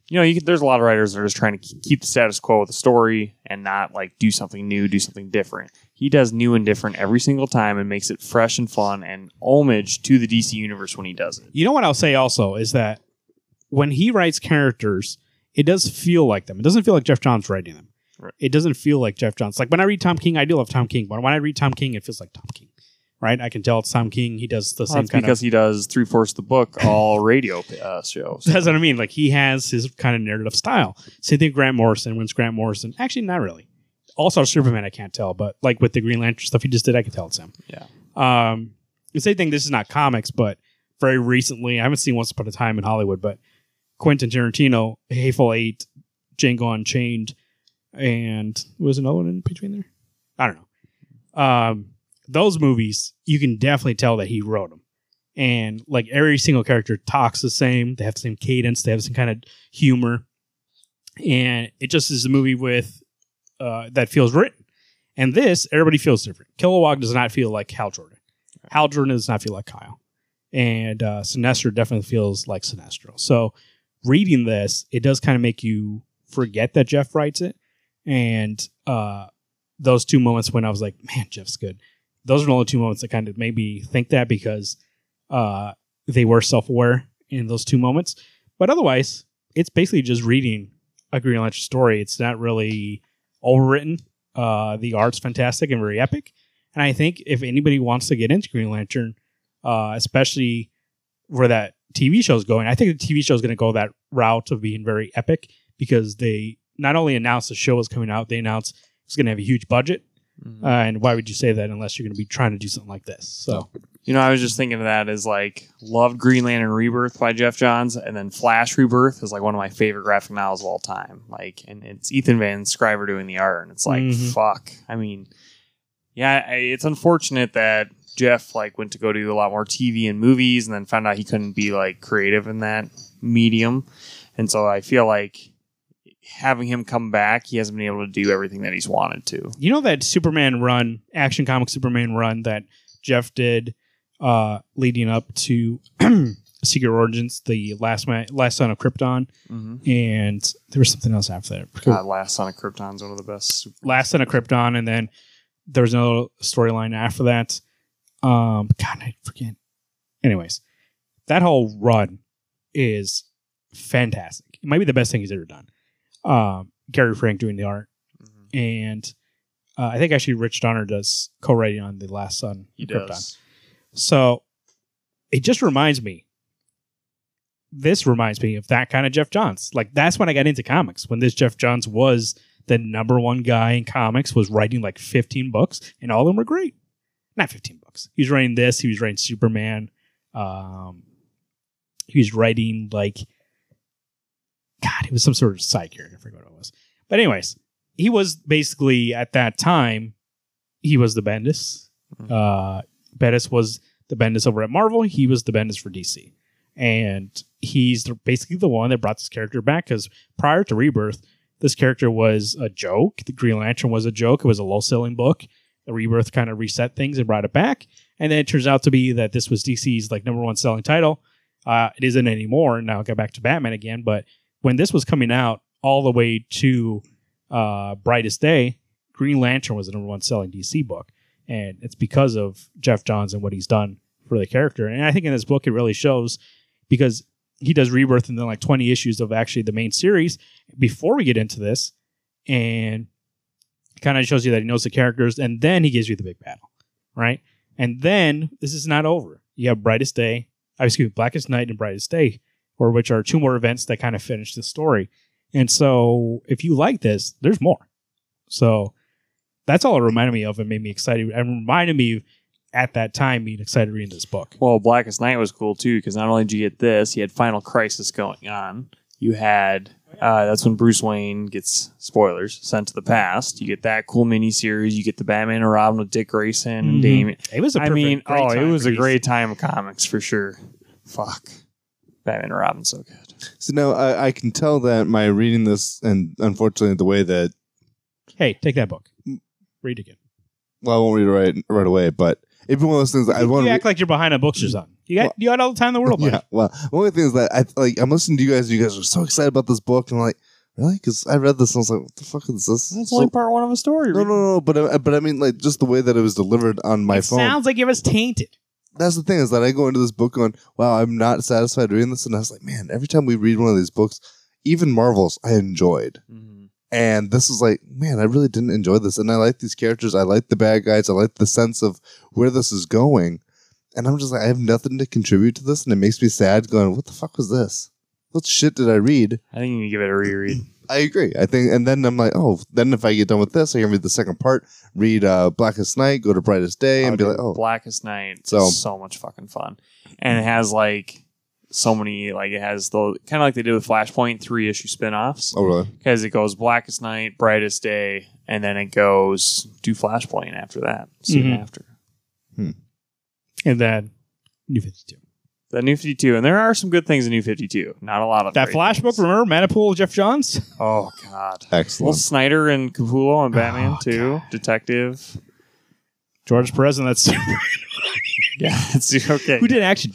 you know, there's a lot of writers that are just trying to keep the status quo with the story and not like do something new, do something different. He does new and different every single time and makes it fresh and fun and homage to the DC universe when he does it. You know what I'll say also is that when he writes characters, it does feel like them. It doesn't feel like Jeff Johns writing them. Right. It doesn't feel like Jeff Johns. Like when I read Tom King, I do love Tom King. But when I read Tom King, it feels like Tom King. Right? I can tell it's Tom King. He does the same kind of... because he does 3/4 of the book, all radio shows. That's what I mean. Like he has his kind of narrative style. Same thing with Grant Morrison. When's Grant Morrison? Actually, not really. Also, Superman, I can't tell, but like with the Green Lantern stuff he just did, I can tell it's him. Yeah. The same thing, this is not comics, but very recently, I haven't seen Once Upon a Time in Hollywood, but Quentin Tarantino, Hateful Eight, Django Unchained, and was another one in between there? I don't know. Those movies, you can definitely tell that he wrote them. And like every single character talks the same, they have the same cadence, they have some kind of humor. And it just is a movie with... that feels written. And this, everybody feels different. Kilowog does not feel like Hal Jordan. Okay. Hal Jordan does not feel like Kyle. And Sinestro definitely feels like Sinestro. So reading this, it does kind of make you forget that Jeff writes it. And those two moments when I was like, man, Jeff's good. Those are the only two moments that kind of made me think that because they were self-aware in those two moments. But otherwise, it's basically just reading a Green Lantern story. It's not really... overwritten. The art's fantastic and very epic. And I think if anybody wants to get into Green Lantern, especially where that TV show is going, I think the TV show is going to go that route of being very epic because they not only announced the show was coming out, they announced it's going to have a huge budget. Mm-hmm. And why would you say that unless you're going to be trying to do something like this? So, you know, I was just thinking of that as like loved Green Lantern Rebirth by Jeff Johns, and then Flash Rebirth is like one of my favorite graphic novels of all time. Like, and it's Ethan Van Sciver doing the art, and it's like fuck. I mean, yeah, it's unfortunate that Jeff like went to go do a lot more TV and movies, and then found out he couldn't be like creative in that medium, and so I feel like. Having him come back, he hasn't been able to do everything that he's wanted to. You know that Superman run, Action Comics Superman run that Jeff did leading up to Secret Origins, the last Son of Krypton, and there was something else after that. God, Last Son of Krypton is one of the best. Last Son of Krypton, and then there was another storyline after that. God, I forget. Anyways, that whole run is fantastic. It might be the best thing he's ever done. Gary Frank doing the art, and I think actually Rich Donner does co-writing on The Last Son of Krypton. So it just reminds me. This reminds me of that kind of Jeff Johns. Like that's when I got into comics. When this Jeff Johns was the number one guy in comics, was writing like 15 books, and all of them were great. not 15 books. He was writing this. He was writing Superman. He was writing like, God, it was some sort of side character. I forgot what it was. But anyways, he was basically at that time, he was the Bendis. Bendis was the Bendis over at Marvel. He was the Bendis for DC. And he's basically the one that brought this character back, because prior to Rebirth, this character was a joke. The Green Lantern was a joke. It was a low-selling book. The Rebirth kind of reset things and brought it back. And then it turns out to be that this was DC's like number one selling title. It isn't anymore. Now it got back to Batman again. But when this was coming out all the way to Brightest Day, Green Lantern was the number one selling DC book. And it's because of Jeff Johns and what he's done for the character. And I think in this book it really shows, because he does Rebirth and then like 20 issues of actually the main series before we get into this. And kind of shows you that he knows the characters, and then he gives you the big battle, right? And then this is not over. You have Brightest Day, Blackest Night and Brightest Day, or which are two more events that kind of finish the story. And so if you like this, there's more. So that's all it reminded me of and made me excited. It reminded me at that time being excited reading this book. Well, Blackest Night was cool too, because not only did you get this, you had Final Crisis going on. You had, that's when Bruce Wayne gets, spoilers, sent to the past. You get that cool miniseries. You get the Batman and Robin with Dick Grayson and Damian. It was a a great time of comics for sure. Fuck. Batman and Robin's so good. So now I can tell that my reading this, and unfortunately the way that... Hey, take that book. Read again. Well, I won't read it right away, but it'd be one of those things that I want to... You act like you're behind on books or something. You got all the time in the world, buddy. Yeah, well, one of the things that I'm listening to you guys, and you guys are so excited about this book, and I'm like, really? Because I read this, and I was like, what the fuck is this? It's only part one of a story. No, but I mean, like, just the way that it was delivered on my phone. Sounds like it was tainted. That's the thing, is that I go into this book going, wow, I'm not satisfied reading this, and I was like, man, every time we read one of these books, even Marvel's, I enjoyed. Mm-hmm. And this was like, man, I really didn't enjoy this. And I like these characters. I like the bad guys. I like the sense of where this is going. And I'm just like, I have nothing to contribute to this. And it makes me sad going, what the fuck was this? What shit did I read? I think you can give it a reread. I agree. I think. And then I'm like, then if I get done with this, I can read the second part, read Blackest Night, go to Brightest Day, and be like, Blackest Night is so much fucking fun. And it has like... so many, like it has the kind of like they did with Flashpoint, 3-issue spinoffs. Oh, really? Because it goes Blackest Night, Brightest Day, and then it goes do Flashpoint after that. Soon after. And then New 52. The New 52. And there are some good things in New 52. Not a lot of that Flash book, remember? Manipul, Jeff Johns? Oh, God. Excellent. Well, Snyder and Capullo on Batman, too. God. Detective. George Perez, and that's yeah, it's okay. Who did Action?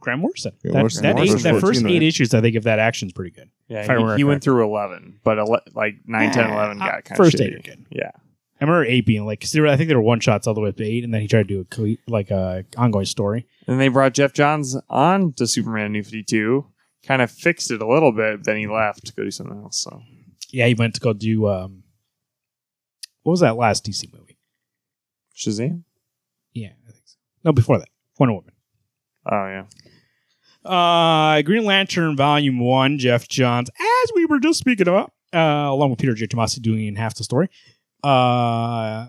Grant Morrison. That first 8 issues, I think, of that Action's pretty good. Yeah, he went through 11, but 9, 10, 11 got kind of shitty. First 8 are good. Yeah. I remember 8 being like, because I think there were one-shots all the way up to 8, and then he tried to do a ongoing story. And they brought Jeff Johns on to Superman New 52, kind of fixed it a little bit, then he left to go do something else. So yeah, he went to go do, what was that last DC movie? Shazam? Yeah, I think so. No, before that. Wonder Woman. Oh, yeah. Green Lantern Volume 1, Jeff Johns, as we were just speaking about, along with Peter J. Tomasi doing half the story. Go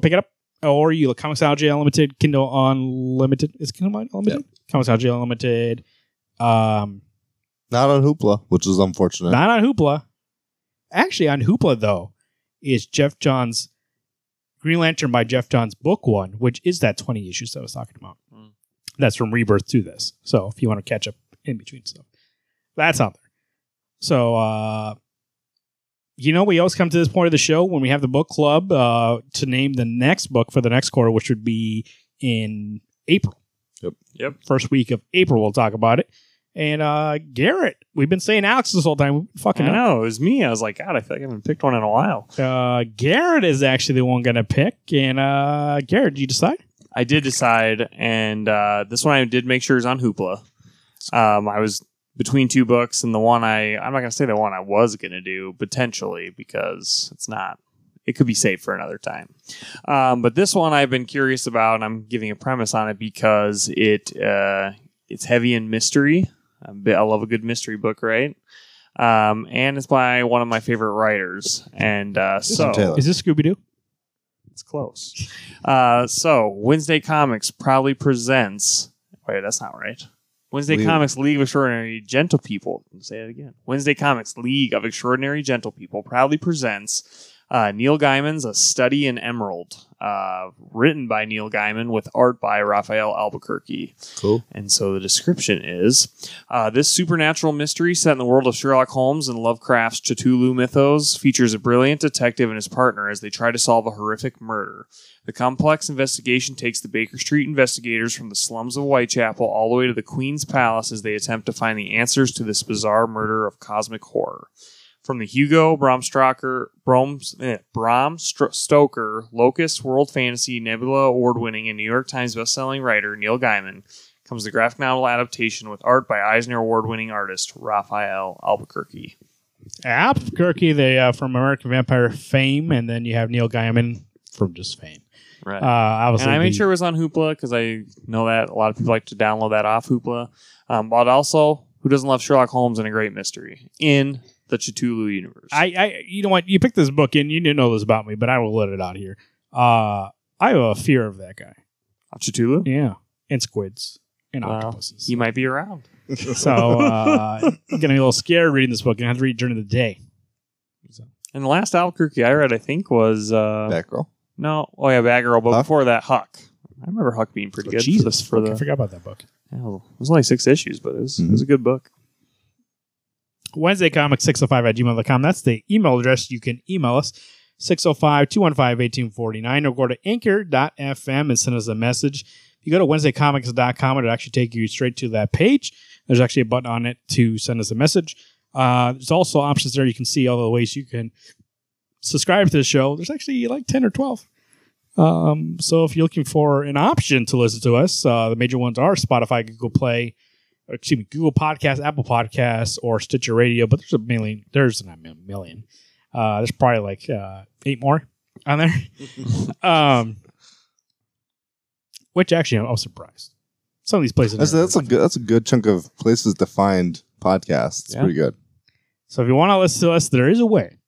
pick it up. Or you look Comicsology Unlimited, Kindle Unlimited. Is it Kindle Unlimited? Yeah. Comicsology Unlimited. Not on Hoopla, which is unfortunate. Not on Hoopla. Actually, on Hoopla, though, is Jeff Johns' Green Lantern by Jeff Johns book 1, which is that 20 issues that I was talking about. Mm. That's from Rebirth to this. So if you want to catch up in between stuff, that's out there. So, we always come to this point of the show when we have the book club to name the next book for the next quarter, which would be in April. Yep. First week of April, we'll talk about it. And Garrett, we've been saying Alex this whole time. I know, it was me. I was like, God, I feel like I haven't picked one in a while. Garrett is actually the one going to pick. And Garrett, did you decide? I did decide. And this one I did make sure is on Hoopla. I was between two books, and the one I'm not going to say the one I was going to do, potentially, because it's not. It could be saved for another time. But this one I've been curious about, and I'm giving a premise on it because it's heavy in mystery. I love a good mystery book, right? And it's by one of my favorite writers. And so, is this Scooby-Doo? It's close. So Wednesday Comics proudly presents... Wait, that's not right. Wednesday Comics League of Extraordinary Gentle People. Let me say that again. Wednesday Comics League of Extraordinary Gentle People proudly presents Neil Gaiman's A Study in Emerald, written by Neil Gaiman with art by Raphael Albuquerque. Cool. And so the description is, this supernatural mystery set in the world of Sherlock Holmes and Lovecraft's Cthulhu mythos features a brilliant detective and his partner as they try to solve a horrific murder. The complex investigation takes the Baker Street investigators from the slums of Whitechapel all the way to the Queen's Palace as they attempt to find the answers to this bizarre murder of cosmic horror. From the Hugo, Bram Stoker, Locust, World Fantasy, Nebula award-winning, and New York Times bestselling writer Neil Gaiman comes the graphic novel adaptation with art by Eisner award-winning artist Raphael Albuquerque. Albuquerque, they from American Vampire fame, and then you have Neil Gaiman from just fame. Right. And I made sure it was on Hoopla because I know that a lot of people like to download that off Hoopla. But also, who doesn't love Sherlock Holmes and a great mystery? In the Cthulhu universe. You know what? You picked this book and you didn't know this about me, but I will let it out here. I have a fear of that guy. Cthulhu? Yeah. And squids. And octopuses. He might be around. So, I'm getting a little scared reading this book and I have to read during the day. So. And the last Albuquerque I read, I think, was... Batgirl? No. Oh, yeah, Batgirl. But before that, Huck. I remember Huck being pretty good. Jesus. I forgot about that book. Oh, it was only 6 issues, but it was a good book. Wednesday Comics 605@gmail.com. That's the email address you can email us. 605-215-1849 or go to anchor.fm and send us a message. If you go to wednesdaycomics.com, it'll actually take you straight to that page. There's actually a button on it to send us a message. There's also options there. You can see all the ways you can subscribe to the show. There's actually like 10 or 12. So if you're looking for an option to listen to us, the major ones are Spotify, Google Podcasts, Apple Podcasts, or Stitcher Radio, but there's a million. There's not a million. There's probably like 8 more on there. Which actually, I'm surprised. Some of these places. That's a good chunk of places to find podcasts. It's pretty good. So if you want to listen to us, there is a way.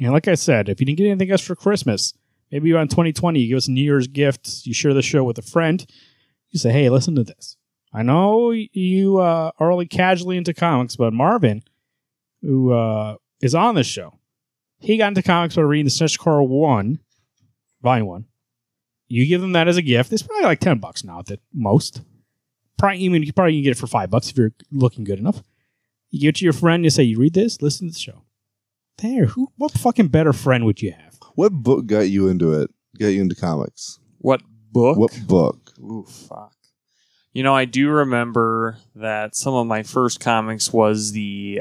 And like I said, if you didn't get anything else for Christmas, maybe around 2020, you give us a New Year's gift, you share the show with a friend, you say, hey, listen to this. I know you are only casually into comics, but Marvin, who is on this show, he got into comics by reading the Snitch Core 1, Volume 1. You give them that as a gift. It's probably like $10 now at the most. You probably can get it for $5 if you're looking good enough. You give it to your friend, you say, you read this, listen to the show. What fucking better friend would you have? What book got you into it? Got you into comics? What book? Ooh, fuck. You know, I do remember that some of my first comics was the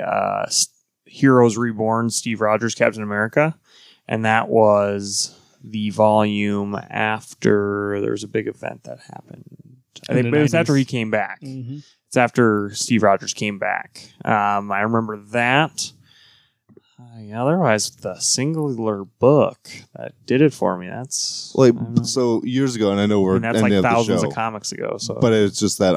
Heroes Reborn, Steve Rogers, Captain America. And that was the volume after there was a big event that happened. I think it was after he came back. Mm-hmm. It's after Steve Rogers came back. I remember that. Otherwise, the singular book that did it for me. That's like so years ago, and I know we're that's like thousands of comics ago. So, but it's just that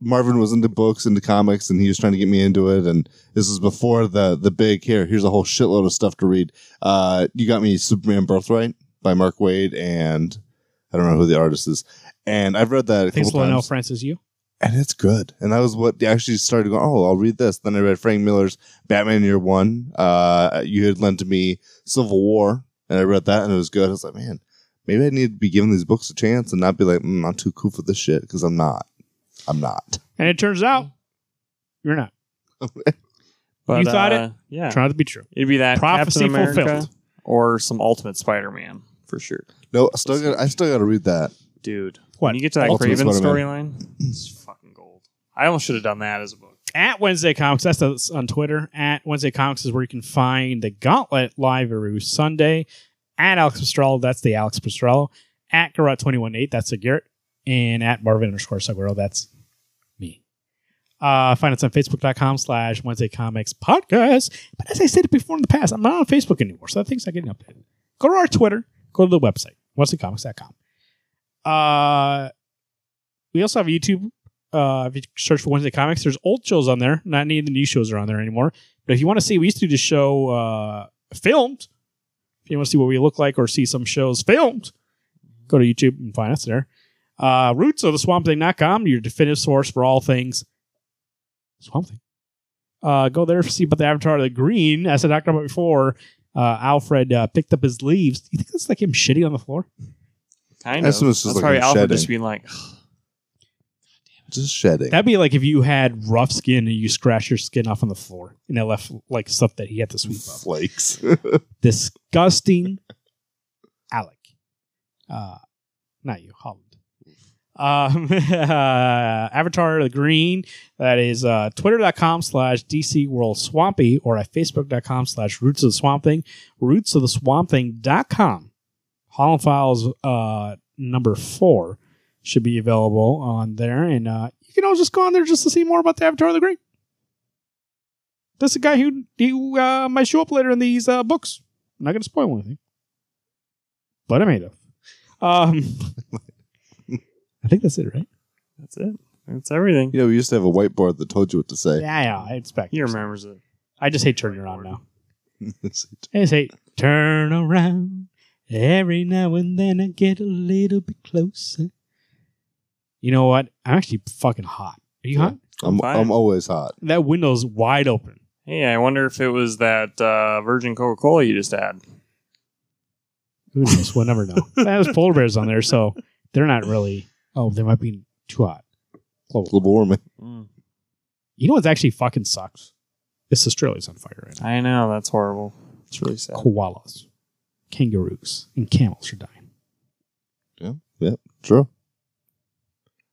Marvin was into books, into comics, and he was trying to get me into it. And this was before the big here's a whole shitload of stuff to read. You got me Superman Birthright by Mark Waid, and I don't know who the artist is. And I've read that. I think Lionel Francis, you. And it's good. And that was what actually started going, oh, I'll read this. Then I read Frank Miller's Batman Year One. You had lent to me Civil War, and I read that, and it was good. I was like, man, maybe I need to be giving these books a chance and not be like, I'm too cool for this shit, because I'm not. I'm not. And it turns out, you're not. But, you thought it? Yeah. Trying to be true. It'd be that prophecy fulfilled. Or some Ultimate Spider-Man, for sure. No, I still got to read that. Dude. What? When you get to that Ultimate Kraven storyline, it's fucking gold. I almost should have done that as a book. At Wednesday Comics, that's on Twitter. At Wednesday Comics is where you can find the Gauntlet live every Sunday. At Alex Pastrello, that's the Alex Pastrello. At Garrett218, that's the Garrett. And at Marvin_Seguero, that's me. Find us on Facebook.com/Wednesday Comics Podcast. But as I said it before in the past, I'm not on Facebook anymore, so that thing's not getting updated. Go to our Twitter. Go to the website, WednesdayComics.com. We also have YouTube. If you search for Wednesday Comics, there's old shows on there. Not any of the new shows are on there anymore. But if you want to see, we used to do the show filmed. If you want to see what we look like or see some shows filmed, go to YouTube and find us there. Roots of the SwampThing.com, your definitive source for all things Swamp Thing. Go there to see about the Avatar of the Green. As I talked about before, Alfred picked up his leaves. You think that's like him shitting on the floor? Kind of. That's like probably Alfred shedding. Just being like, oh, just shedding. That'd be like if you had rough skin and you scratched your skin off on the floor and it left like stuff that he had to sweep up. Flakes. Disgusting Alec. Not you, Holland. Avatar the Green, that is twitter.com/DC World Swampy or at facebook.com/Roots of the Swamp Thing, rootsoftheswampthing.com. Holland Files number 4 should be available on there, and you can always just go on there just to see more about the Avatar the Green. That's a guy who might show up later in these books. I'm not going to spoil anything, but I made up. I think that's it, right? That's it. That's everything. Yeah, we used to have a whiteboard that told you what to say. Yeah, I expect. He remembers it. I just hate turning around now. I just hate turn around. Every now and then I get a little bit closer. You know what? I'm actually fucking hot. Are you hot? I'm always hot. That window's wide open. Hey, I wonder if it was that Virgin Coca-Cola you just had. Who knows? We'll never know. That has polar bears on there, so they're not really... Oh, they might be too hot. Global, warming. Mm. You know what's actually fucking sucks? This Australia's on fire right now. I know. That's horrible. It's really sad. Koalas, kangaroos, and camels are dying. Yeah, true.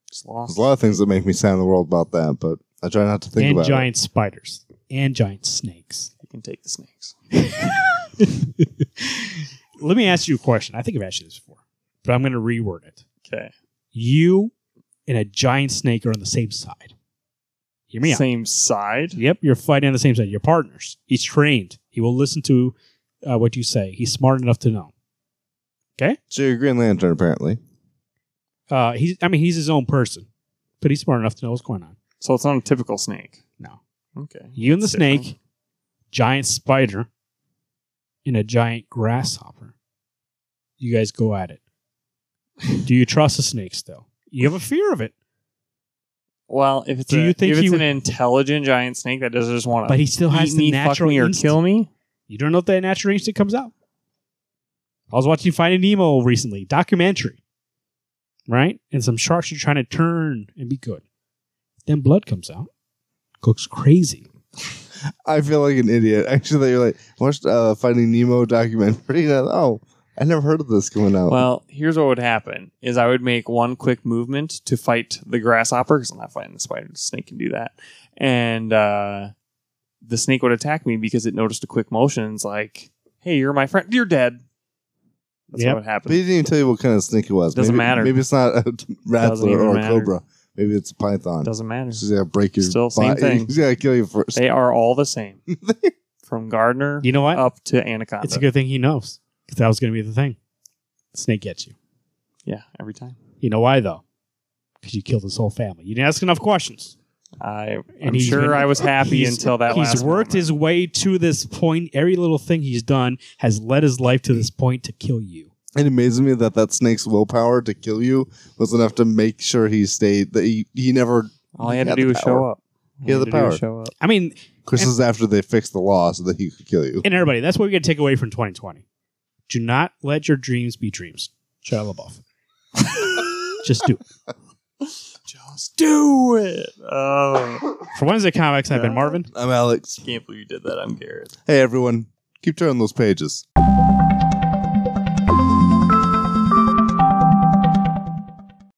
It's lost. There's a lot of things that make me sad in the world about that, but I try not to think about it. And giant spiders. And giant snakes. You can take the snakes. Let me ask you a question. I think I've asked you this before, but I'm going to reword it. Okay. You and a giant snake are on the same side. Hear me out. Same side? Yep, you're fighting on the same side. You're partners. He's trained. He will listen to what you say. He's smart enough to know. Okay? So you're Green Lantern, apparently. He's his own person, but he's smart enough to know what's going on. So it's not a typical snake? No. Okay. You and the snake, giant spider, and a giant grasshopper. You guys go at it. Do you trust the snake still? You have a fear of it. Well, if it's an intelligent giant snake that doesn't just want to, but he still has the natural instinct. Or kill me. You don't know if that natural instinct comes out. I was watching Finding Nemo recently, documentary, right? And some sharks are trying to turn and be good. Then blood comes out. It looks crazy. I feel like an idiot. Actually, you're like watched Finding Nemo documentary. And I never heard of this going out. Well, here's what would happen is I would make one quick movement to fight the grasshopper, because I'm not fighting the spider. The snake can do that. And the snake would attack me because it noticed a quick motion. And it's like, hey, you're my friend. You're dead. That's what happened. But he didn't even tell you what kind of snake it was. Doesn't matter. Maybe it's not a rattler or a cobra. Maybe it's a python. Doesn't matter. He's got to break your Still, same body. Thing. He's got to kill you first. They are all the same. From Gardner up to Anaconda. It's a good thing he knows. Because that was going to be the thing. The snake gets you. Yeah, every time. You know why, though? Because you killed his whole family. You didn't ask enough questions. I'm sure I was happy until that last moment. He's worked his way to this point. Every little thing he's done has led his life to this point to kill you. It amazes me that snake's willpower to kill you was enough to make sure he stayed. That he never... All he had to do was show up. He had the power. I mean... Chris is after they fixed the law so that he could kill you. And everybody, that's what we got to take away from 2020. Do not let your dreams be dreams. Shia LaBeouf. Just do it. Just do it. For Wednesday Comics, I've been Marvin. I'm Alex. Can't believe you did that. I'm Garrett. Hey, everyone. Keep turning those pages.